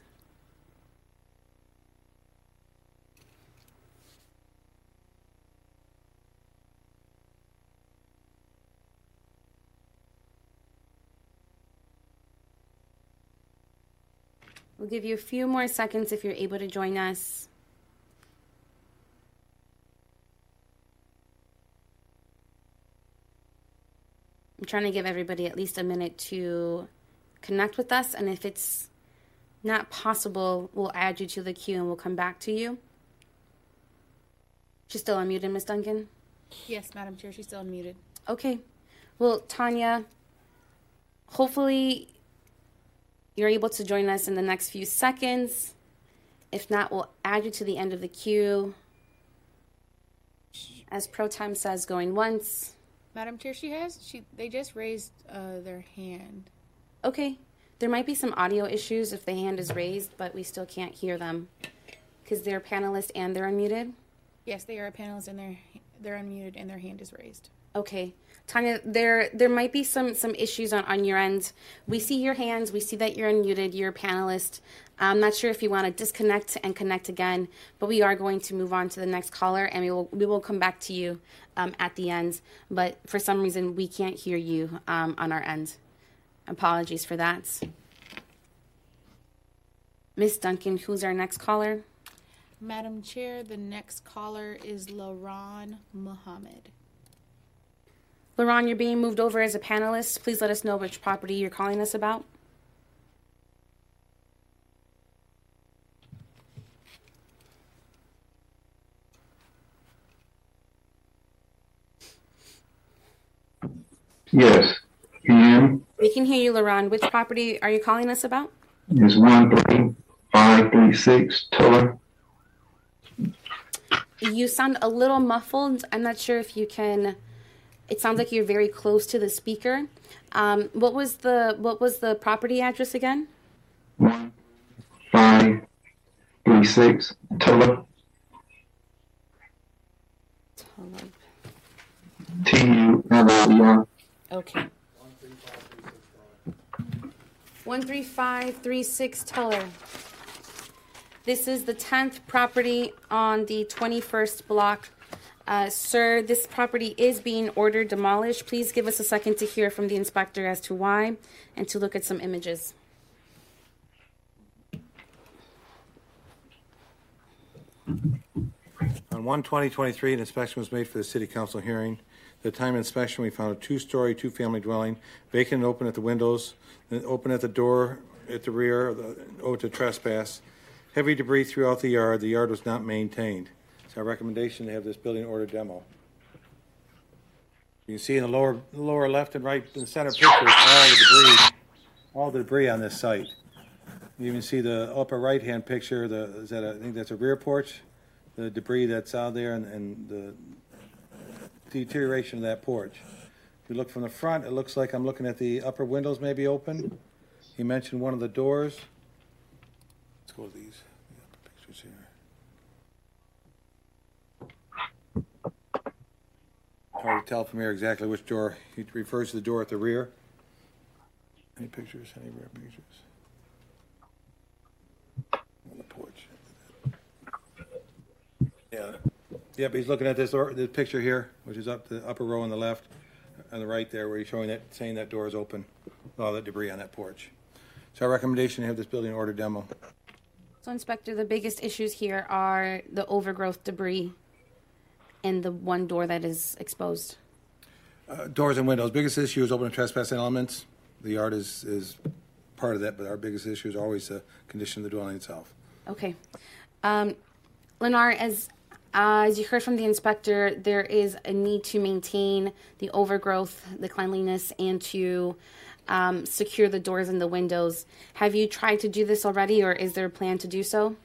We'll give you a few more seconds if you're able to join us. I'm trying to give everybody at least a minute to connect with us, and if it's not possible, we'll add you to the queue and we'll come back to you. She's still unmuted, Miss Duncan? Yes, Madam Chair, she's still unmuted. Okay. Well, Tanya, hopefully you're able to join us in the next few seconds. If not, we'll add you to the end of the queue. As Pro Tem says, going once. Madam Chair, she has. She they just raised uh, their hand. Okay. There might be some audio issues if the hand is raised, but we still can't hear them because they're panelists and they're unmuted. Yes, they are a panelist and they're they're unmuted and their hand is raised. Okay. Tanya, there there might be some, some issues on, on your end. We see your hands. We see that you're unmuted. You're a panelist. I'm not sure if you want to disconnect and connect again, but we are going to move on to the next caller, and we will we will come back to you um, at the end. But for some reason, we can't hear you um, on our end. Apologies for that. Miss Duncan, who's our next caller? Madam Chair, the next caller is Laron Muhammad. Laron, you're being moved over as a panelist. Please let us know which property you're calling us about. Yes. Can you hear me? We can hear you, Laron. Which property are you calling us about? It's one three five three six Taylor. You sound a little muffled. I'm not sure if you can. It sounds like you're very close to the speaker. Um, what was the what was the property address again? One five three six Tulip. Tulip. T U L I B R. Okay. One three five three six Tulip. This is the tenth property on the twenty-first block. Uh, sir, this property is being ordered demolished. Please give us a second to hear from the inspector as to why and to look at some images. On one twenty twenty-three, an inspection was made for the City Council hearing. At the time of inspection, we found a two-story, two-family dwelling, vacant and open at the windows, and open at the door at the rear, owed to trespass. Heavy debris throughout the yard. The yard was not maintained. Our recommendation to have this building order demo. You can see in the lower lower left and right in the center pictures all the debris, all the debris on this site. You even see the upper right hand picture, the is that a, I think that's a rear porch, the debris that's out there and, and the deterioration of that porch. If you look from the front, it looks like I'm looking at the upper windows maybe open. He mentioned one of the doors. Let's go to these. Hard to tell from here exactly which door. He refers to the door at the rear. Any pictures? Any rear pictures? On the porch. Yeah. Yep, he's looking at this, or, this picture here, which is up the upper row on the left, on the right there, where he's showing that, saying that door is open, with all that debris on that porch. So our recommendation to have this building order demo. So, Inspector, the biggest issues here are the overgrowth debris and the one door that is exposed? Uh, doors and windows. Biggest issue is open and trespassing elements. The yard is, is part of that, but our biggest issue is always the condition of the dwelling itself. Okay. Um, Lenar, as, uh, as you heard from the inspector, there is a need to maintain the overgrowth, the cleanliness, and to um, secure the doors and the windows. Have you tried to do this already, or is there a plan to do so?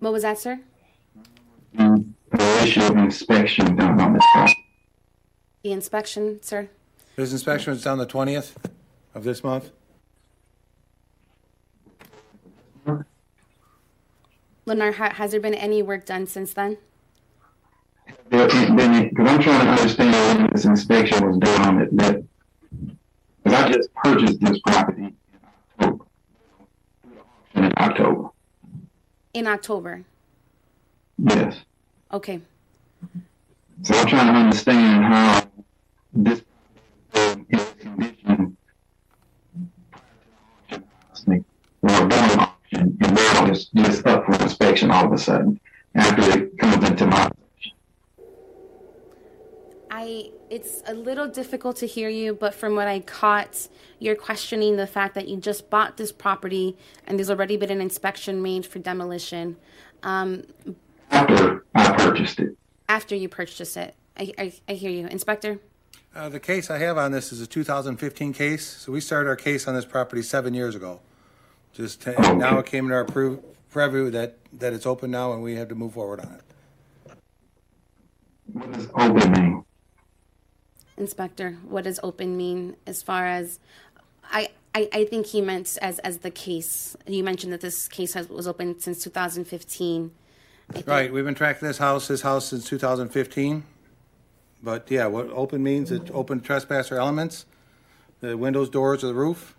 What was that, sir? Um, the inspection done on the The inspection, sir? This inspection is on the twentieth of this month. Lenar, has there been any work done since then? Because I'm trying to understand when this inspection was done on it. That, because I just purchased this property. In October. In October? Yes. Okay. So I'm trying to understand how this um, is envisioned prior to the auction, or during auction, and now it's just up for inspection all of a sudden after it comes into my possession. I, it's a little difficult to hear you, but from what I caught, you're questioning the fact that you just bought this property and there's already been an inspection made for demolition. Um, after I purchased it. After you purchased it. I, I, I hear you. Inspector? Uh, the case I have on this is a two thousand fifteen case. So we started our case on this property seven years ago. Just to, okay. Now it came into our preview pre that, that it's open now and we have to move forward on it. What does open mean? Inspector, what does open mean as far as... I, I, I think he meant as, as the case. You mentioned that this case has, was open since two thousand fifteen. Right. We've been tracking this house, this house since two thousand fifteen. But, yeah, what open means is open trespasser elements, the windows, doors, or the roof.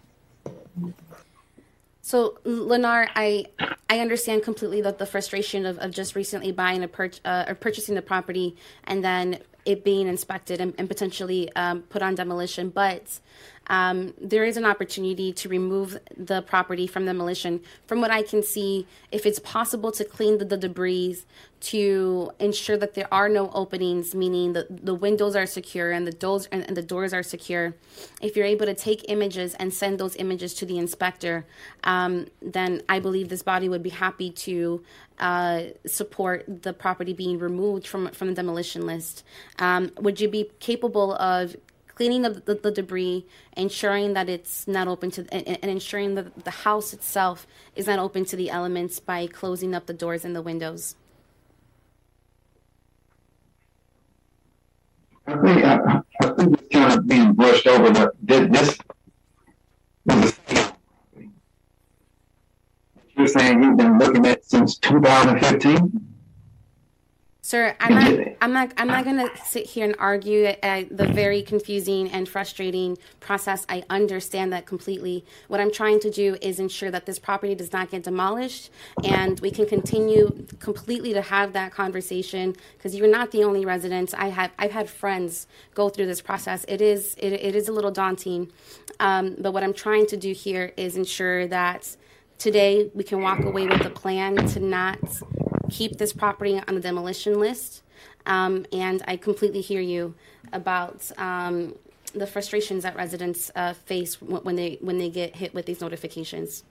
So, Lenar, I I understand completely that the frustration of, of just recently buying a pur uh, or purchasing the property and then it being inspected and, and potentially um, put on demolition. But um, there is an opportunity to remove the property from demolition. From what I can see, if it's possible to clean the, the debris, to ensure that there are no openings, meaning the, the windows are secure and the, doors, and, and the doors are secure. If you're able to take images and send those images to the inspector, um, then I believe this body would be happy to uh, support the property being removed from, from the demolition list. Um, would you be capable of cleaning the, the, the debris, ensuring that it's not open to, and, and ensuring that the house itself is not open to the elements by closing up the doors and the windows? I think, I, I think it's kind of being brushed over, but this is a sale property. You're saying you've been looking at since two thousand fifteen? Sir, I'm not, I'm not, I'm not going to sit here and argue uh, the very confusing and frustrating process. I understand that completely. What I'm trying to do is ensure that this property does not get demolished, and we can continue completely to have that conversation. Because you're not the only resident. I have, I've had friends go through this process. It is, it, it is a little daunting. Um, but what I'm trying to do here is ensure that today we can walk away with a plan to not keep this property on the demolition list, um, and I completely hear you about um, the frustrations that residents uh, face when they when they get hit with these notifications.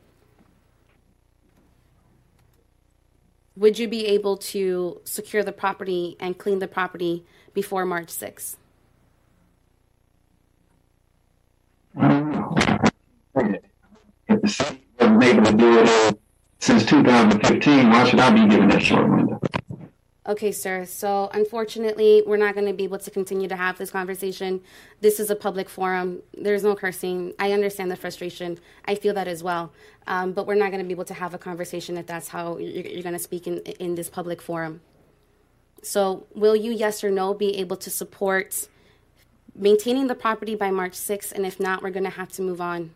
Would you be able to secure the property and clean the property before March sixth? I don't know. If the city wasn't able to do it since two thousand fifteen, why should I be given that short window? Okay, sir. So, unfortunately, we're not going to be able to continue to have this conversation. This is a public forum. There's no cursing. I understand the frustration. I feel that as well. Um, but we're not going to be able to have a conversation if that's how you're, you're going to speak in, in this public forum. So, will you, yes or no, be able to support maintaining the property by March sixth? And if not, we're going to have to move on.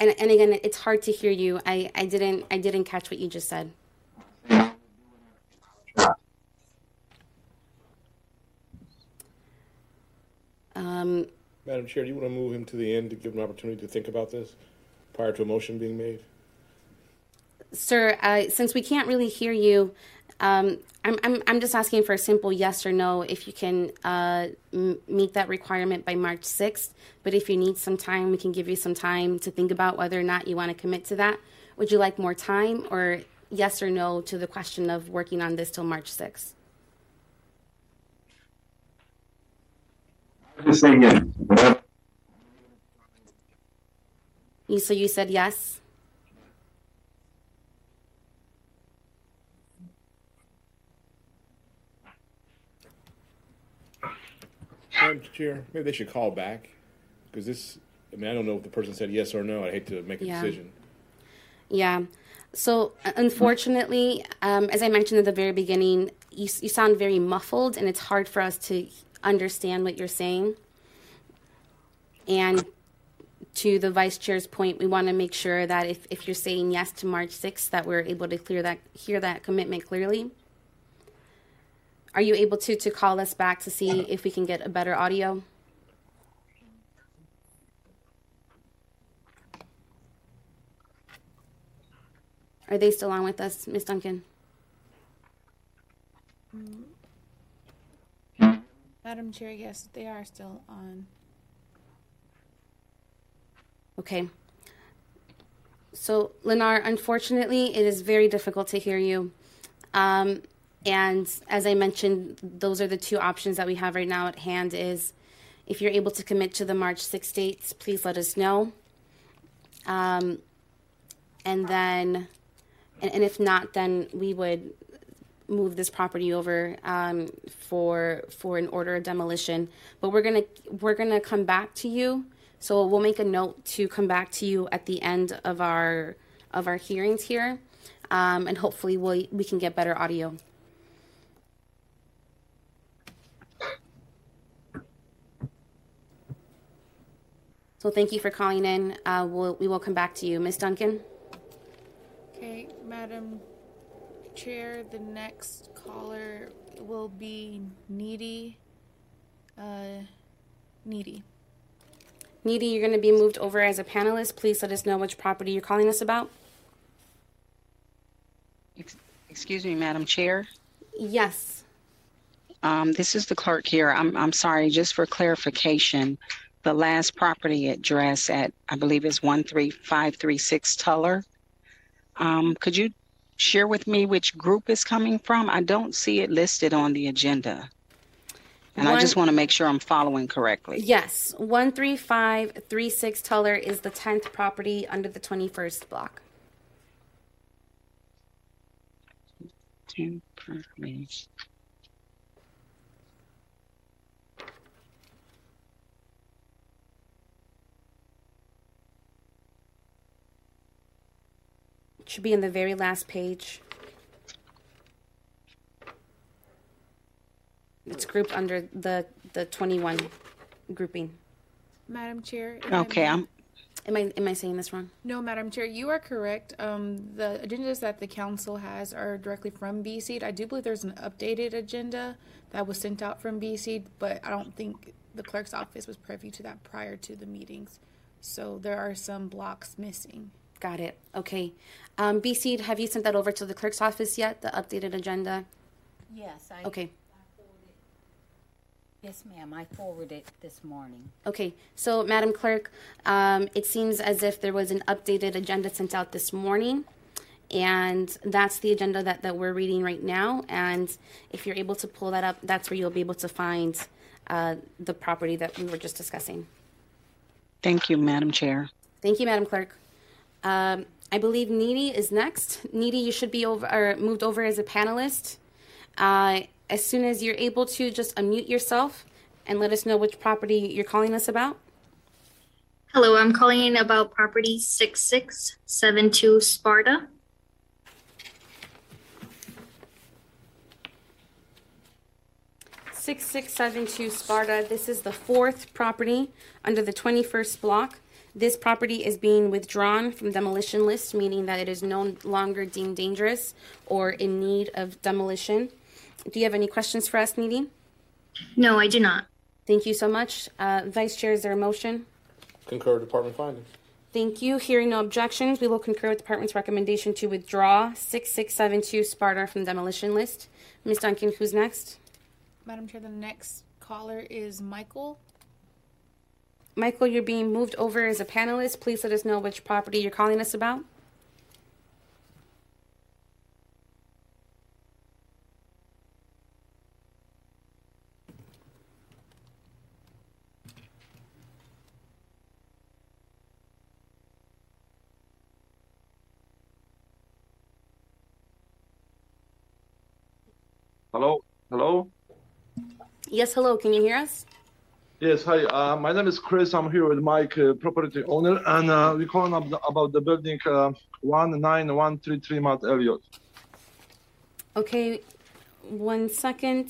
And and again, it's hard to hear you. I, I didn't I didn't catch what you just said. Um, Madam Chair, do you want to move him to the end to give him an opportunity to think about this prior to a motion being made? Sir, uh, since we can't really hear you, um, I'm, I'm, I'm just asking for a simple yes or no if you can uh, m meet that requirement by March sixth. But if you need some time, we can give you some time to think about whether or not you want to commit to that. Would you like more time, or yes or no to the question of working on this till March sixth? I'm just saying yes. You, so you said yes? Madam Chair, maybe they should call back, because this, I mean, I don't know if the person said yes or no. I hate to make a yeah. decision. Yeah. So, unfortunately, um, as I mentioned at the very beginning, you, you sound very muffled, and it's hard for us to understand what you're saying. And to the vice chair's point, we want to make sure that if, if you're saying yes to March sixth, that we're able to clear that, hear that commitment clearly. Are you able to, to call us back to see if we can get a better audio? Are they still on with us, Miz Duncan? Madam Chair, yes, they are still on. Okay. So, Lenar, unfortunately, it is very difficult to hear you. Um, and as I mentioned, those are the two options that we have right now at hand is if you're able to commit to the March sixth dates, please let us know. Um, and then, and, and if not, then we would move this property over um, for for an order of demolition. But we're gonna we're gonna come back to you. So we'll make a note to come back to you at the end of our of our hearings here, um, and hopefully we'll, we can get better audio. So thank you for calling in. Uh, we'll, we will come back to you, Miz Duncan. Okay, Madam Chair, the next caller will be Needy. Uh, Needy. Needy, you're going to be moved over as a panelist. Please let us know which property you're calling us about. Excuse me, Madam Chair. Yes. Um, this is the clerk here. I'm I'm sorry. Just for clarification, the last property address at I believe is one three five three six Tuller. Um, could you share with me which group is coming from? I don't see it listed on the agenda. And One, I just want to make sure I'm following correctly. Yes. one three five three six Tuller is the tenth property under the twenty-first block. It should be in the very last page. It's grouped under the the twenty-one grouping. Madam Chair. Okay. I'm, am I am I saying this wrong? No, Madam Chair, you are correct. Um, the agendas that the council has are directly from B C. I do believe there's an updated agenda that was sent out from B C, but I don't think the clerk's office was privy to that prior to the meetings. So there are some blocks missing. Got it. Okay. Um, B C, have you sent that over to the clerk's office yet? The updated agenda? Yes. I okay. Yes, ma'am. I forwarded this morning. Okay. So, Madam Clerk, um, it seems as if there was an updated agenda sent out this morning, and that's the agenda that, that we're reading right now. And if you're able to pull that up, that's where you'll be able to find uh, the property that we were just discussing. Thank you, Madam Chair. Thank you, Madam Clerk. Um, I believe Needy is next. Needy, you should be over or moved over as a panelist. Uh, As soon as you're able to, just unmute yourself and let us know which property you're calling us about. Hello, I'm calling in about property six six seven two Sparta. six six seven two Sparta. This is the fourth property under the twenty-first block. This property is being withdrawn from demolition list, meaning that it is no longer deemed dangerous or in need of demolition. Do you have any questions for us, Nadine? No, I do not. Thank you so much. Uh, Vice Chair, is there a motion? Concur with Department findings. Thank you. Hearing no objections, we will concur with Department's recommendation to withdraw six six seven two Sparta from demolition list. Miz Duncan, who's next? Madam Chair, the next caller is Michael. Michael, you're being moved over as a panelist. Please let us know which property you're calling us about. Hello. Hello. Yes. Hello. Can you hear us? Yes. Hi. Uh, my name is Chris. I'm here with Mike, uh, property owner, and uh, we're calling up the, about the building uh, one nine one three three Mount Elliott. Okay. One second.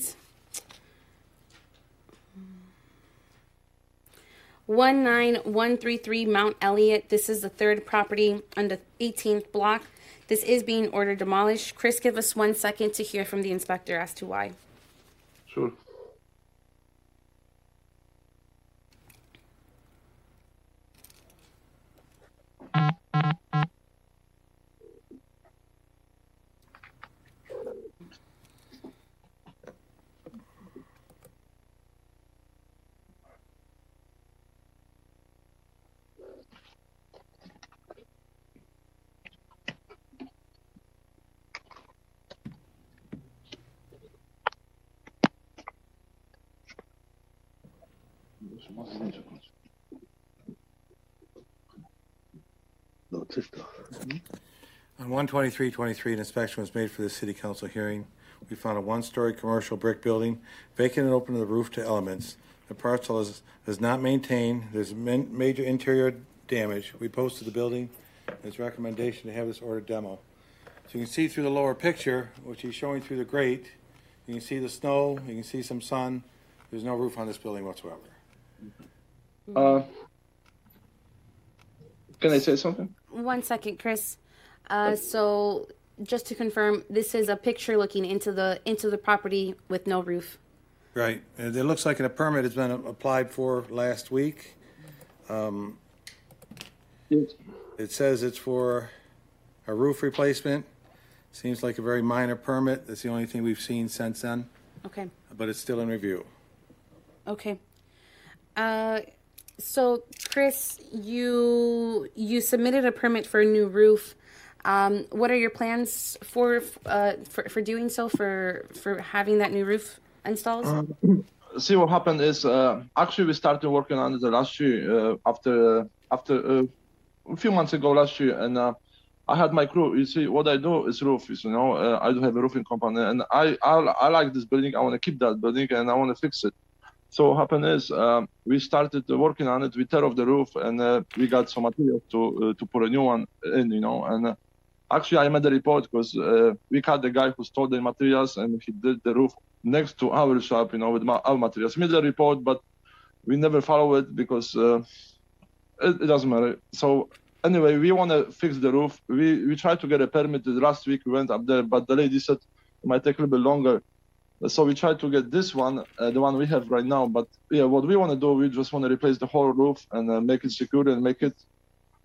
one nine one three three Mount Elliott. This is the third property on the eighteenth block. This is being ordered demolished. Chris, give us one second to hear from the inspector as to why. Sure. On one twenty-three twenty-three, an inspection was made for the city council hearing. We found a one-story commercial brick building, vacant and open to the roof to elements. The parcel is, is not maintained. There's min, major interior damage. We posted the building. It's recommendation to have this order demo. So you can see through the lower picture, which he's showing through the grate, you can see the snow, you can see some sun. There's no roof on this building whatsoever. Uh, can I say something? One second, Chris. Uh, so just to confirm, this is a picture looking into the into the property with no roof. Right. It looks like a permit has been applied for last week. Um, yes. It says it's for a roof replacement. Seems like a very minor permit. That's the only thing we've seen since then. Okay. But it's still in review. Okay. Uh, so Chris, you you submitted a permit for a new roof. Um, what are your plans for uh, for, for doing so, for for having that new roof installed? Um, see, what happened is uh, actually we started working on it the last year uh, after after uh, a few months ago last year, and uh, I had my crew. You see, what I do is roof. You know, uh, I do have a roofing company, and I I, I like this building. I want to keep that building, and I want to fix it. So what happened is um, we started working on it. We tear off the roof, and uh, we got some material to uh, to put a new one in. You know, and uh, actually I made a report because uh, we had the guy who stole the materials, and he did the roof next to our shop. You know, with ma- our materials. We made the report, but we never follow it because uh, it, it doesn't matter. So anyway, we want to fix the roof. We we tried to get a permit. Last week we went up there, but the lady said it might take a little bit longer. So we tried to get this one, uh, the one we have right now. But yeah, what we want to do, we just want to replace the whole roof and uh, make it secure and make it.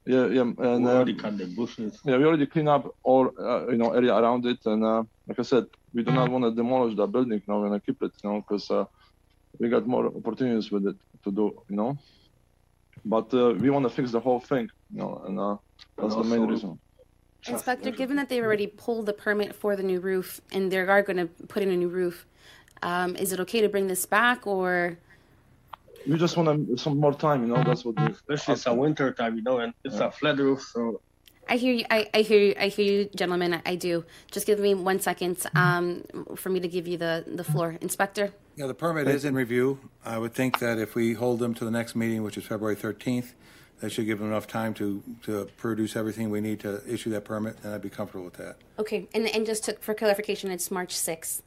Yeah, yeah. And, uh, we already cut the bushes. Yeah, we already clean up all uh, you know area around it, and uh, like I said, we do not want to demolish that building. Now we're gonna keep it, you know, because uh, we got more opportunities with it to do, you know. But uh, we want to fix the whole thing, you know, and uh, that's and the main reason. Inspector, given that they've already pulled the permit for the new roof and they are going to put in a new roof, um, is it okay to bring this back, or? We just want some more time, you know. That's what. Especially it's a winter time, you know, and it's yeah. a flat roof. So. I hear you. I, I hear you. I hear you, gentlemen. I, I do. Just give me one second um, for me to give you the, the floor, Inspector. Yeah, the permit is in review. I would think that if we hold them to the next meeting, which is February thirteenth. That should give them enough time to, to produce everything we need to issue that permit, and I'd be comfortable with that. Okay, and and just to, for clarification, it's March sixth.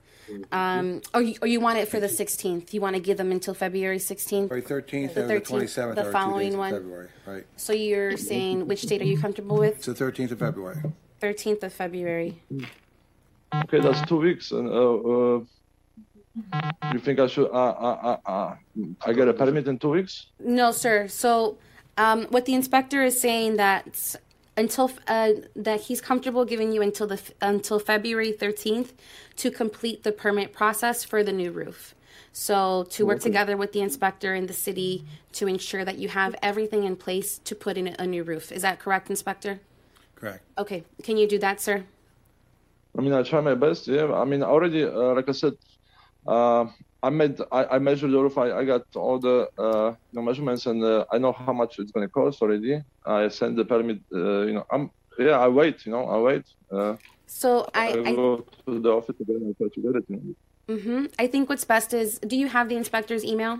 Um, or, you, or you want it for the sixteenth. You want to give them until February sixteenth? February thirteenth or the twenty-seventh. The following one. February, right. So you're saying which date are you comfortable with? It's the thirteenth of February. thirteenth of February. Okay, that's two weeks. And uh, uh, you think I should uh, uh, uh, uh, I get a permit in two weeks? No, sir. So... Um, what the inspector is saying that until uh, that he's comfortable giving you until the until February thirteenth to complete the permit process for the new roof. So to work okay. together with the inspector and the city to ensure that you have everything in place to put in a new roof. Is that correct, Inspector? Correct. Okay. Can you do that, sir? I mean, I try my best. Yeah. I mean, already, uh, like I said, uh, I made. I, I measured the roof. I, I got all the uh, you know, measurements, and uh, I know how much it's going to cost already. I sent the permit. Uh, you know, I'm. Yeah, I wait. You know, I wait. Uh, so I, I go I, to the office again and try to get it. You know. Mhm. I think what's best is. Do you have the inspector's email?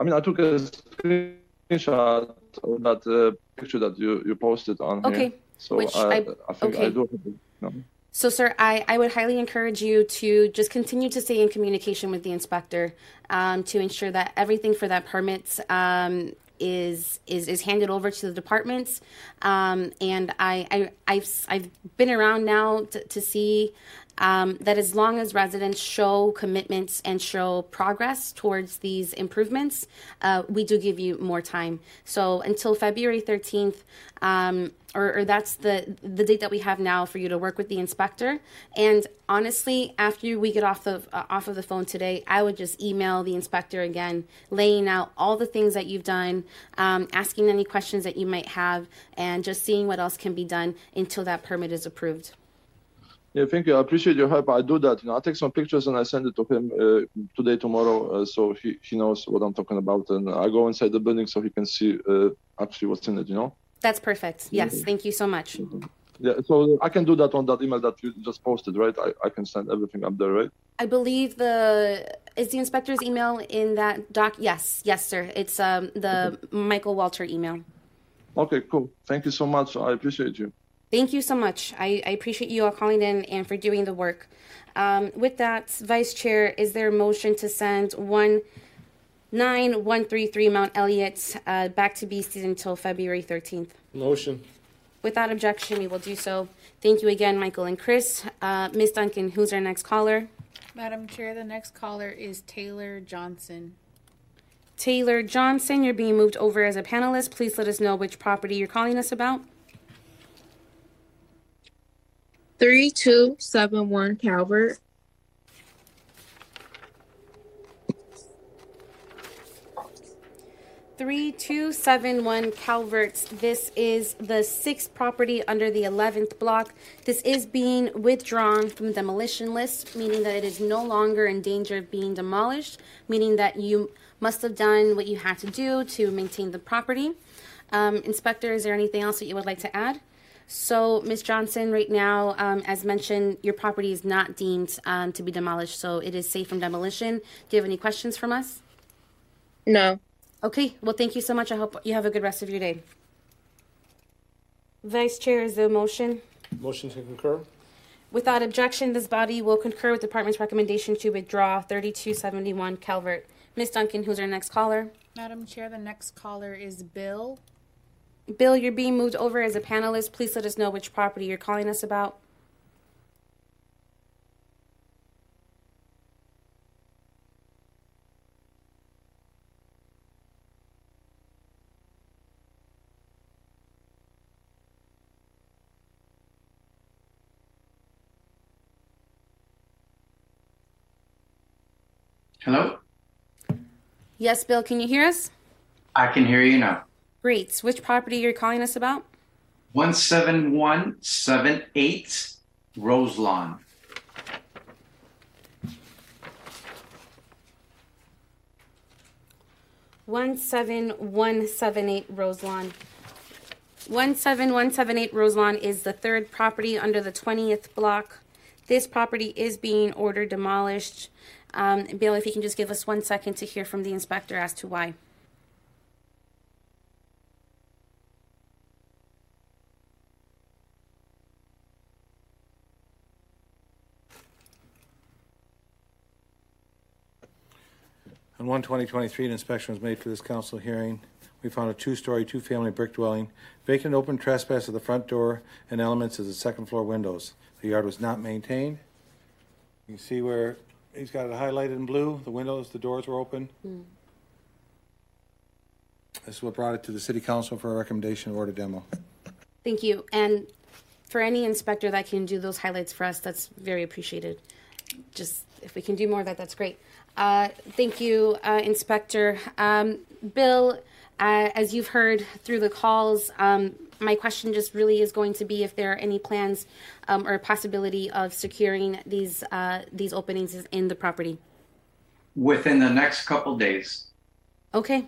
I mean, I took a screenshot of that uh, picture that you, you posted on okay. here. So Which I, I, I think okay. I do. You know. So, sir, I, I would highly encourage you to just continue to stay in communication with the inspector um, to ensure that everything for that permit um, is is, is handed over to the departments. Um, and I, I, I've, I've been around now to, to see um, that as long as residents show commitments and show progress towards these improvements, uh, we do give you more time. So until February thirteenth, um, Or, or that's the the date that we have now for you to work with the inspector. And honestly, after we get off the uh, off of the phone today, I would just email the inspector again, laying out all the things that you've done, um, asking any questions that you might have, and just seeing what else can be done until that permit is approved. Yeah, thank you. I appreciate your help. I do that. You know, I take some pictures and I send it to him uh, today, tomorrow, uh, so he, he knows what I'm talking about. And I go inside the building so he can see uh, actually what's in it, you know? That's perfect. Yes, mm-hmm. Thank you so much. Mm-hmm. Yeah, so I can do that on that email that you just posted, right? I, I can send everything up there, right? I believe the is the inspector's email in that doc. Yes, yes, sir. It's um the okay. Michael Walter email. Okay, cool. Thank you so much. I appreciate you. Thank you so much. I, I appreciate you all calling in and for doing the work. Um, with that, Vice Chair, is there a motion to send one? nine one three three Mount Elliott uh, back to B C until February thirteenth. Motion. Without objection, we will do so. Thank you again, Michael and Chris. Uh, Miz Duncan, who's our next caller? Madam Chair, the next caller is Taylor Johnson. Taylor Johnson, you're being moved over as a panelist. Please let us know which property you're calling us about. three two seven one Calvert. three two seven one Calvert's. This is the sixth property under the eleventh block. This is being withdrawn from the demolition list, meaning that it is no longer in danger of being demolished, meaning that you must have done what you had to do to maintain the property. Um, Inspector, is there anything else that you would like to add? So, Miz Johnson, right now, um, as mentioned, your property is not deemed um, to be demolished, so it is safe from demolition. Do you have any questions from us? No. Okay, well, thank you so much. I hope you have a good rest of your day. Vice Chair, is there a motion? Motion to concur. Without objection, this body will concur with the department's recommendation to withdraw thirty-two seventy-one Calvert. Miz Duncan, who's our next caller? Madam Chair, the next caller is Bill. Bill, you're being moved over as a panelist. Please let us know which property you're calling us about. Hello? Yes, Bill, can you hear us? I can hear you now. Great. Which property are you calling us about? one seven one seven eight Roselawn. one seven one seven eight Roselawn. one seven one seven eight Roselawn is the third property under the twentieth block. This property is being ordered demolished. Um, Bill, if you can just give us one second to hear from the inspector as to why. On one twenty twenty-three, an inspection was made for this council hearing. We found a two-story, two-family brick dwelling, vacant open trespass of the front door and elements of the second floor windows. The yard was not maintained. You can see where he's got it highlighted in blue. The windows, the doors were open. Mm. This is what brought it to the City Council for a recommendation of order demo. Thank you. And for any inspector that can do those highlights for us, that's very appreciated. Just if we can do more of that, that's great. Uh, thank you, uh, Inspector. Um, Bill, uh, as you've heard through the calls, um, my question just really is going to be if there are any plans um, or a possibility of securing these uh, these openings in the property. Within the next couple days. Okay.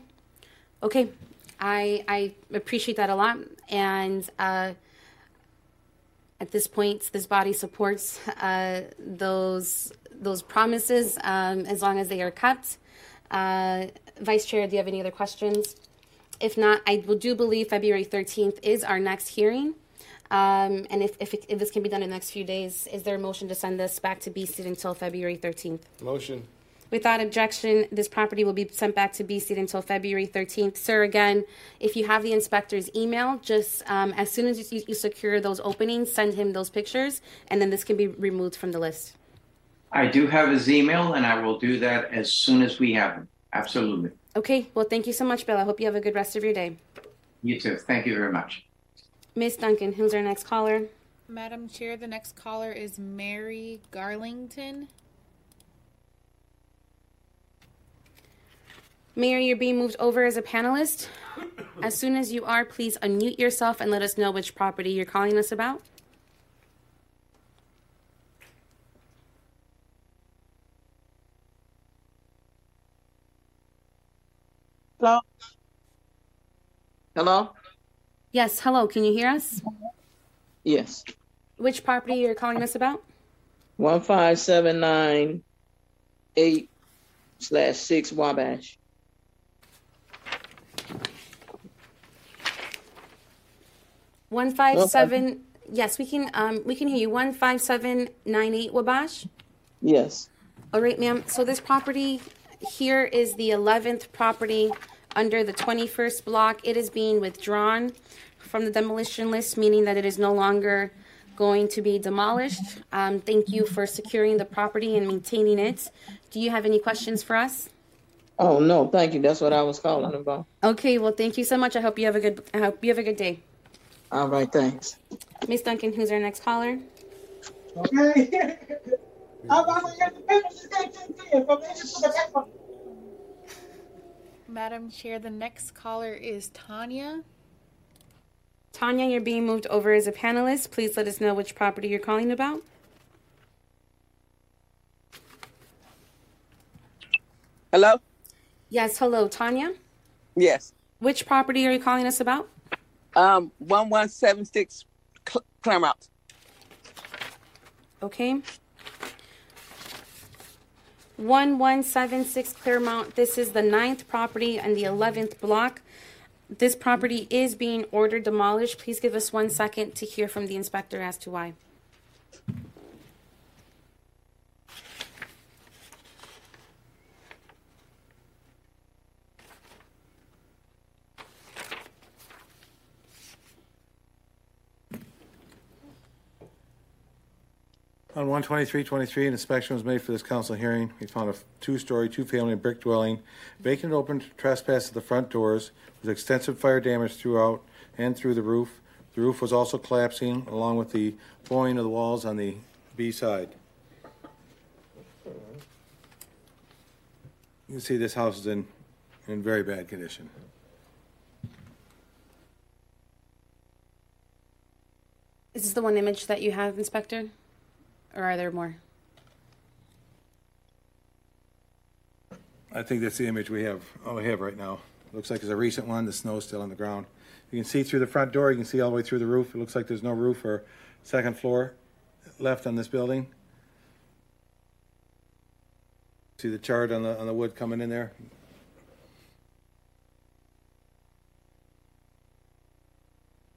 Okay. I I appreciate that a lot. And uh, at this point, this body supports uh, those those promises um, as long as they are kept. Uh, Vice Chair, do you have any other questions? If not, I do believe February thirteenth is our next hearing. Um, and if, if, it, if this can be done in the next few days, is there a motion to send this back to B C until February thirteenth? Motion. Without objection, this property will be sent back to B C until February thirteenth. Sir, again, if you have the inspector's email, just um, as soon as you, you secure those openings, send him those pictures, and then this can be removed from the list. I do have his email, and I will do that as soon as we have him. Absolutely. Okay. Well, thank you so much, Bill. I hope you have a good rest of your day. You too. Thank you very much. Miz Duncan, who's our next caller? Madam Chair, the next caller is Mary Garlington. Mary, you're being moved over as a panelist. As soon as you are, please unmute yourself and let us know which property you're calling us about. Hello? Hello? Yes, hello. Can you hear us? Yes. Which property you're calling us about? one five seven nine eight slash six Wabash. One five okay. seven. Yes, we can. Um, we can hear you. One five seven nine eight Wabash. Yes. All right, ma'am. So this property here is the eleventh property under the twenty-first block. It is being withdrawn from the demolition list, meaning that it is no longer going to be demolished. Um, thank you for securing the property and maintaining it. Do you have any questions for us? Oh no, thank you. That's what I was calling about. Okay. Well, thank you so much. I hope you have a good. I hope you have a good day. All right, thanks. Miz Duncan, who's our next caller? Okay. Madam Chair, the next caller is Tanya. Tanya, you're being moved over as a panelist. Please let us know which property you're calling about. Hello? Yes, hello, Tanya? Yes. Which property are you calling us about? Um, one one seven six Claremont. Okay. one one seven six Claremont. This is the ninth property and the eleventh block. This property is being ordered demolished. Please give us one second to hear from the inspector as to why. On one twenty-three twenty-three, an inspection was made for this council hearing. We found a two-story, two-family brick dwelling, vacant open to trespass at the front doors, with extensive fire damage throughout and through the roof. The roof was also collapsing, along with the blowing of the walls on the B side. You can see this house is in, in very bad condition. Is this the one image that you have, Inspector? Or are there more? I think that's the image we have all we have right now. It looks like it's a recent one. The snow's still on the ground. You can see through the front door. You can see all the way through the roof. It looks like there's no roof or second floor left on this building. See the chard on the on the wood coming in there.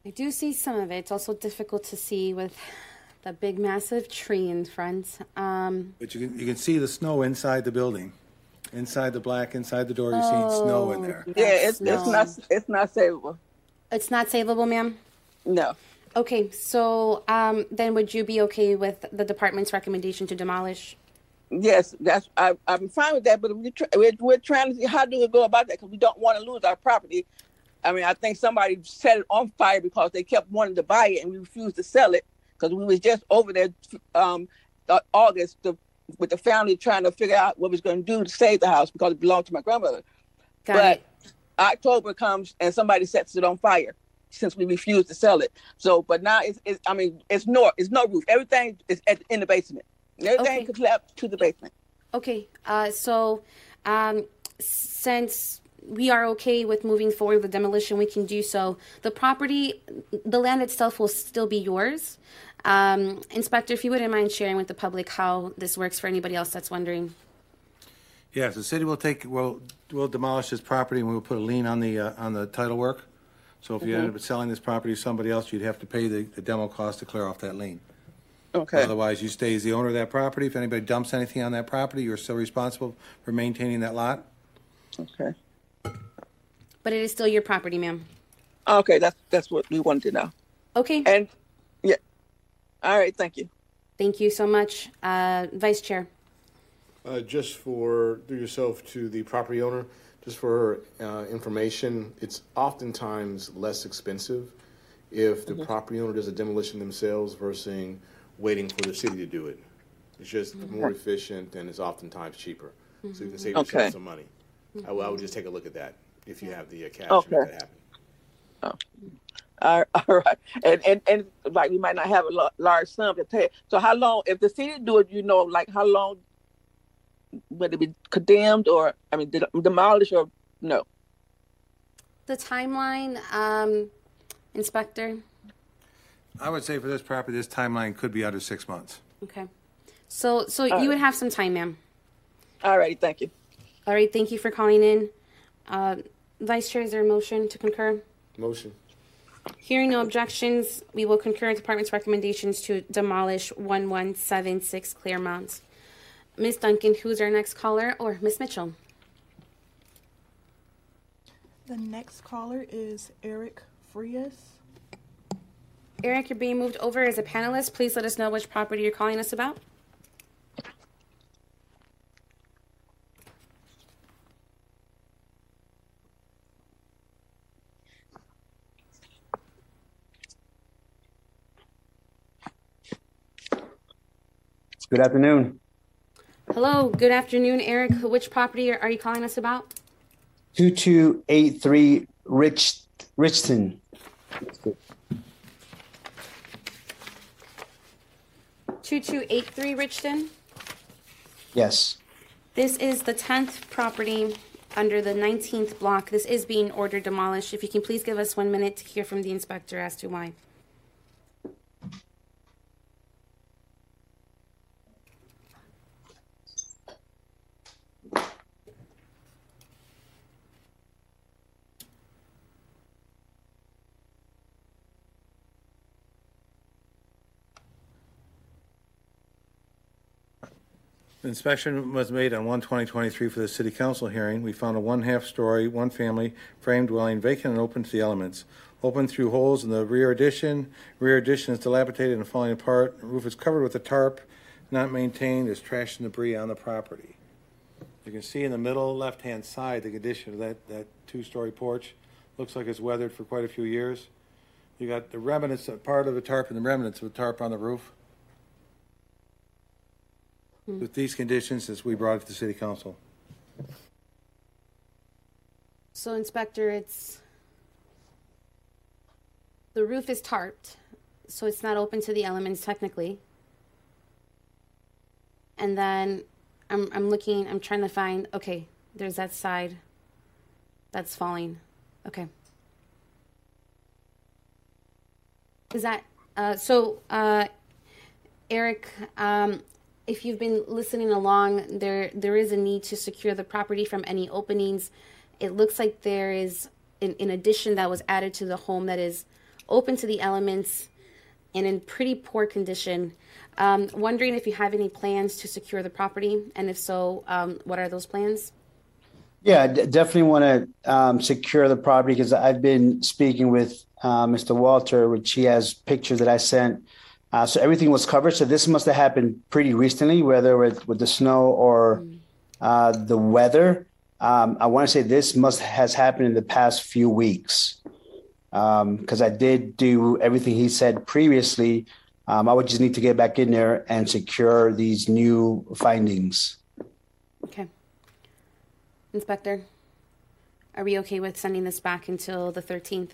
I do see some of it. It's also difficult to see with a big, massive tree in front. Um, but you can you can see the snow inside the building, inside the black, inside the door. You're oh, seeing snow in there. Yeah, it's no. it's not it's not savable. It's not savable, ma'am? No. Okay, so um, then would you be okay with the department's recommendation to demolish? Yes, that's I, I'm fine with that. But we try, we're we're trying to see how do we go about that because we don't want to lose our property. I mean, I think somebody set it on fire because they kept wanting to buy it and we refused to sell it. Because we was just over there um, August to, with the family trying to figure out what we was going to do to save the house because it belonged to my grandmother. Got but it. October comes and somebody sets it on fire since we refused to sell it. So, but now it's, it's I mean, it's no, it's no roof. Everything is at, in the basement. Everything okay. collapsed to the basement. Okay. Uh, so um, since... we are okay with moving forward with demolition, we can do so. The property, the land itself will still be yours. Um, Inspector, if you wouldn't mind sharing with the public how this works for anybody else that's wondering. Yes, the city will take, will will demolish this property and we'll put a lien on the uh, on the title work. So if mm-hmm. you ended up selling this property to somebody else, you'd have to pay the, the demo cost to clear off that lien. Okay. Otherwise, you stay as the owner of that property. If anybody dumps anything on that property, you're still responsible for maintaining that lot. Okay. But it is still your property, ma'am. Okay, that's that's what we wanted to know. Okay. And yeah. All right. Thank you. Thank you so much, uh, Vice Chair. Uh, just for do yourself to the property owner. Just for uh, information, it's oftentimes less expensive if the mm-hmm. property owner does a demolition themselves versus waiting for the city to do it. It's just mm-hmm. more efficient and it's oftentimes cheaper. Mm-hmm. So you can save yourself okay. some money. Mm-hmm. I, w I would just take a look at that if you have the uh, cash okay. to make that happen. Oh. All right, and, and and like we might not have a large sum to pay. So how long, if the city do it, you know, like how long would it be condemned or I mean demolished or no? The timeline, um, Inspector. I would say for this property, this timeline could be under six months. Okay, so so All you right. would have some time, ma'am. All right, thank you. All right, thank you for calling in, uh, Vice Chair. Is there a motion to concur? Motion. Hearing no objections, we will concur with department's recommendations to demolish one one seven six Claremont. Miz Duncan, who's our next caller, or Miz Mitchell? The next caller is Eric Frias. Eric, you're being moved over as a panelist. Please let us know which property you're calling us about. Good afternoon. Hello, good afternoon, Eric. Which property are you calling us about? two two eight three Rich Richton. two two eight three Richton? Yes. This is the tenth property under the nineteenth block. This is being ordered demolished. If you can please give us one minute to hear from the inspector as to why. Inspection was made on one twenty twenty-three for the City Council hearing. We found a one-half story, one-family frame dwelling vacant and open to the elements. Open through holes in the rear addition. Rear addition is dilapidated and falling apart. The roof is covered with a tarp, not maintained. There's trash and debris on the property. You can see in the middle left-hand side the condition of that, that two-story porch. Looks like it's weathered for quite a few years. You got the remnants, part of the tarp and the remnants of the tarp on the roof. With these conditions, since we brought it to the City Council. So, Inspector, it's the roof is tarped, so it's not open to the elements technically. And then I'm I'm looking, I'm trying to find. Okay, there's that side that's falling. Okay, is that uh, so? Uh, Eric. Um, If you've been listening along, there there is a need to secure the property from any openings. It looks like there is an, an addition that was added to the home that is open to the elements and in pretty poor condition. Um, wondering if you have any plans to secure the property, and if so, um, what are those plans? Yeah, d definitely want to um, secure the property because I've been speaking with uh, Mister Walter, which he has pictures that I sent. Uh, so everything was covered. So this must have happened pretty recently, whether with, with the snow or uh, the weather. Um, I want to say this must has happened in the past few weeks because um, I did do everything he said previously. Um, I would just need to get back in there and secure these new findings. Okay. Inspector, are we okay with sending this back until the thirteenth?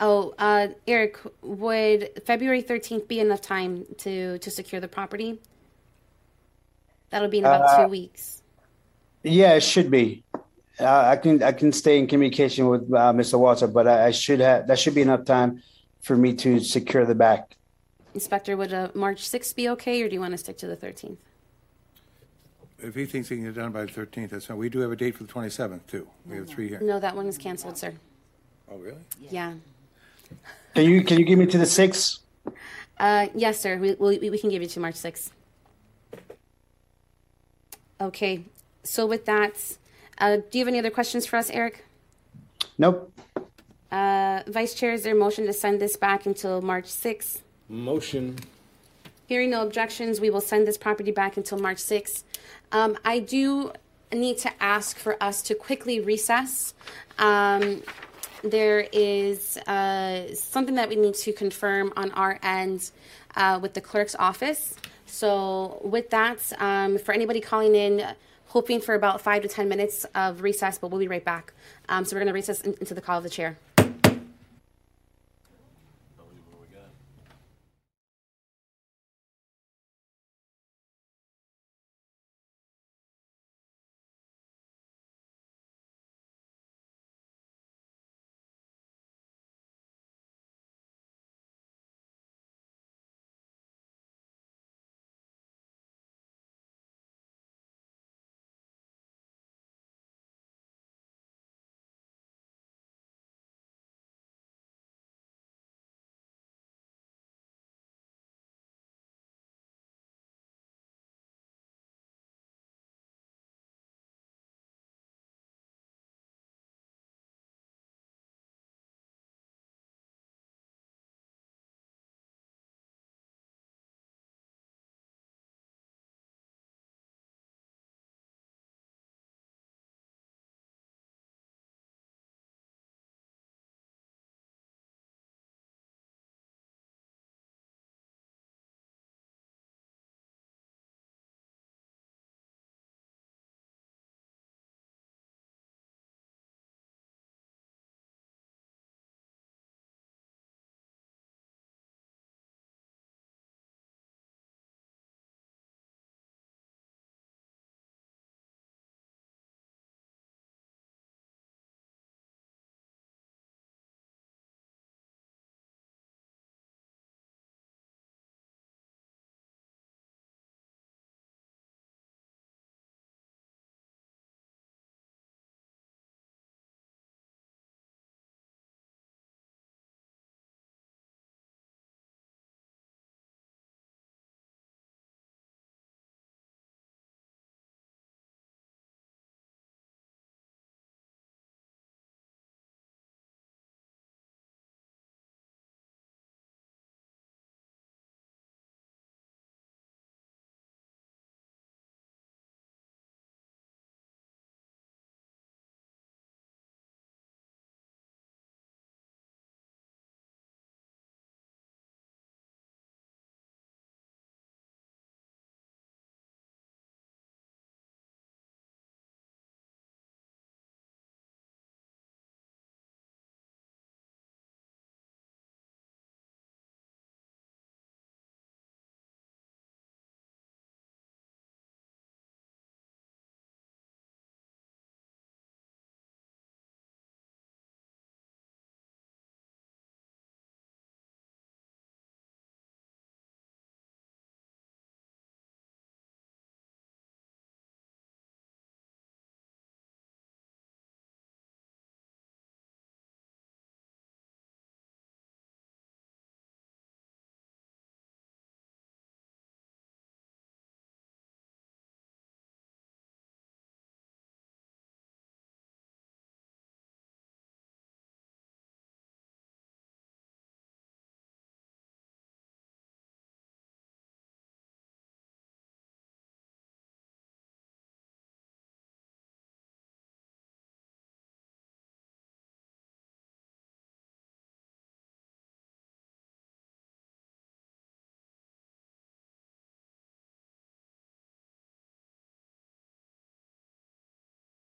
Oh, uh, Eric, would February thirteenth be enough time to, to secure the property? That'll be in about uh, two weeks. Yeah, it should be. Uh, I can I can stay in communication with uh, Mister Walter, but I, I should have that should be enough time for me to secure the back. Inspector, would uh, March sixth be okay, or do you want to stick to the thirteenth? If he thinks he can get done by the thirteenth, that's fine. We do have a date for the twenty-seventh too. We have three here. No, that one is canceled, sir. Oh, really? Yeah. yeah. Can you can you give me to the sixth? Uh, yes, sir. We, we, we can give you to March sixth. Okay. So with that, uh, do you have any other questions for us, Eric? Nope. Uh, Vice Chair, is there a motion to send this back until March sixth? Motion. Hearing no objections, we will send this property back until March sixth. Um, I do need to ask for us to quickly recess. Um, there is uh, something that we need to confirm on our end uh, with the clerk's office. So with that, um, for anybody calling in, hoping for about five to ten minutes of recess, but we'll be right back. Um, so we're going to recess in- into the call of the chair.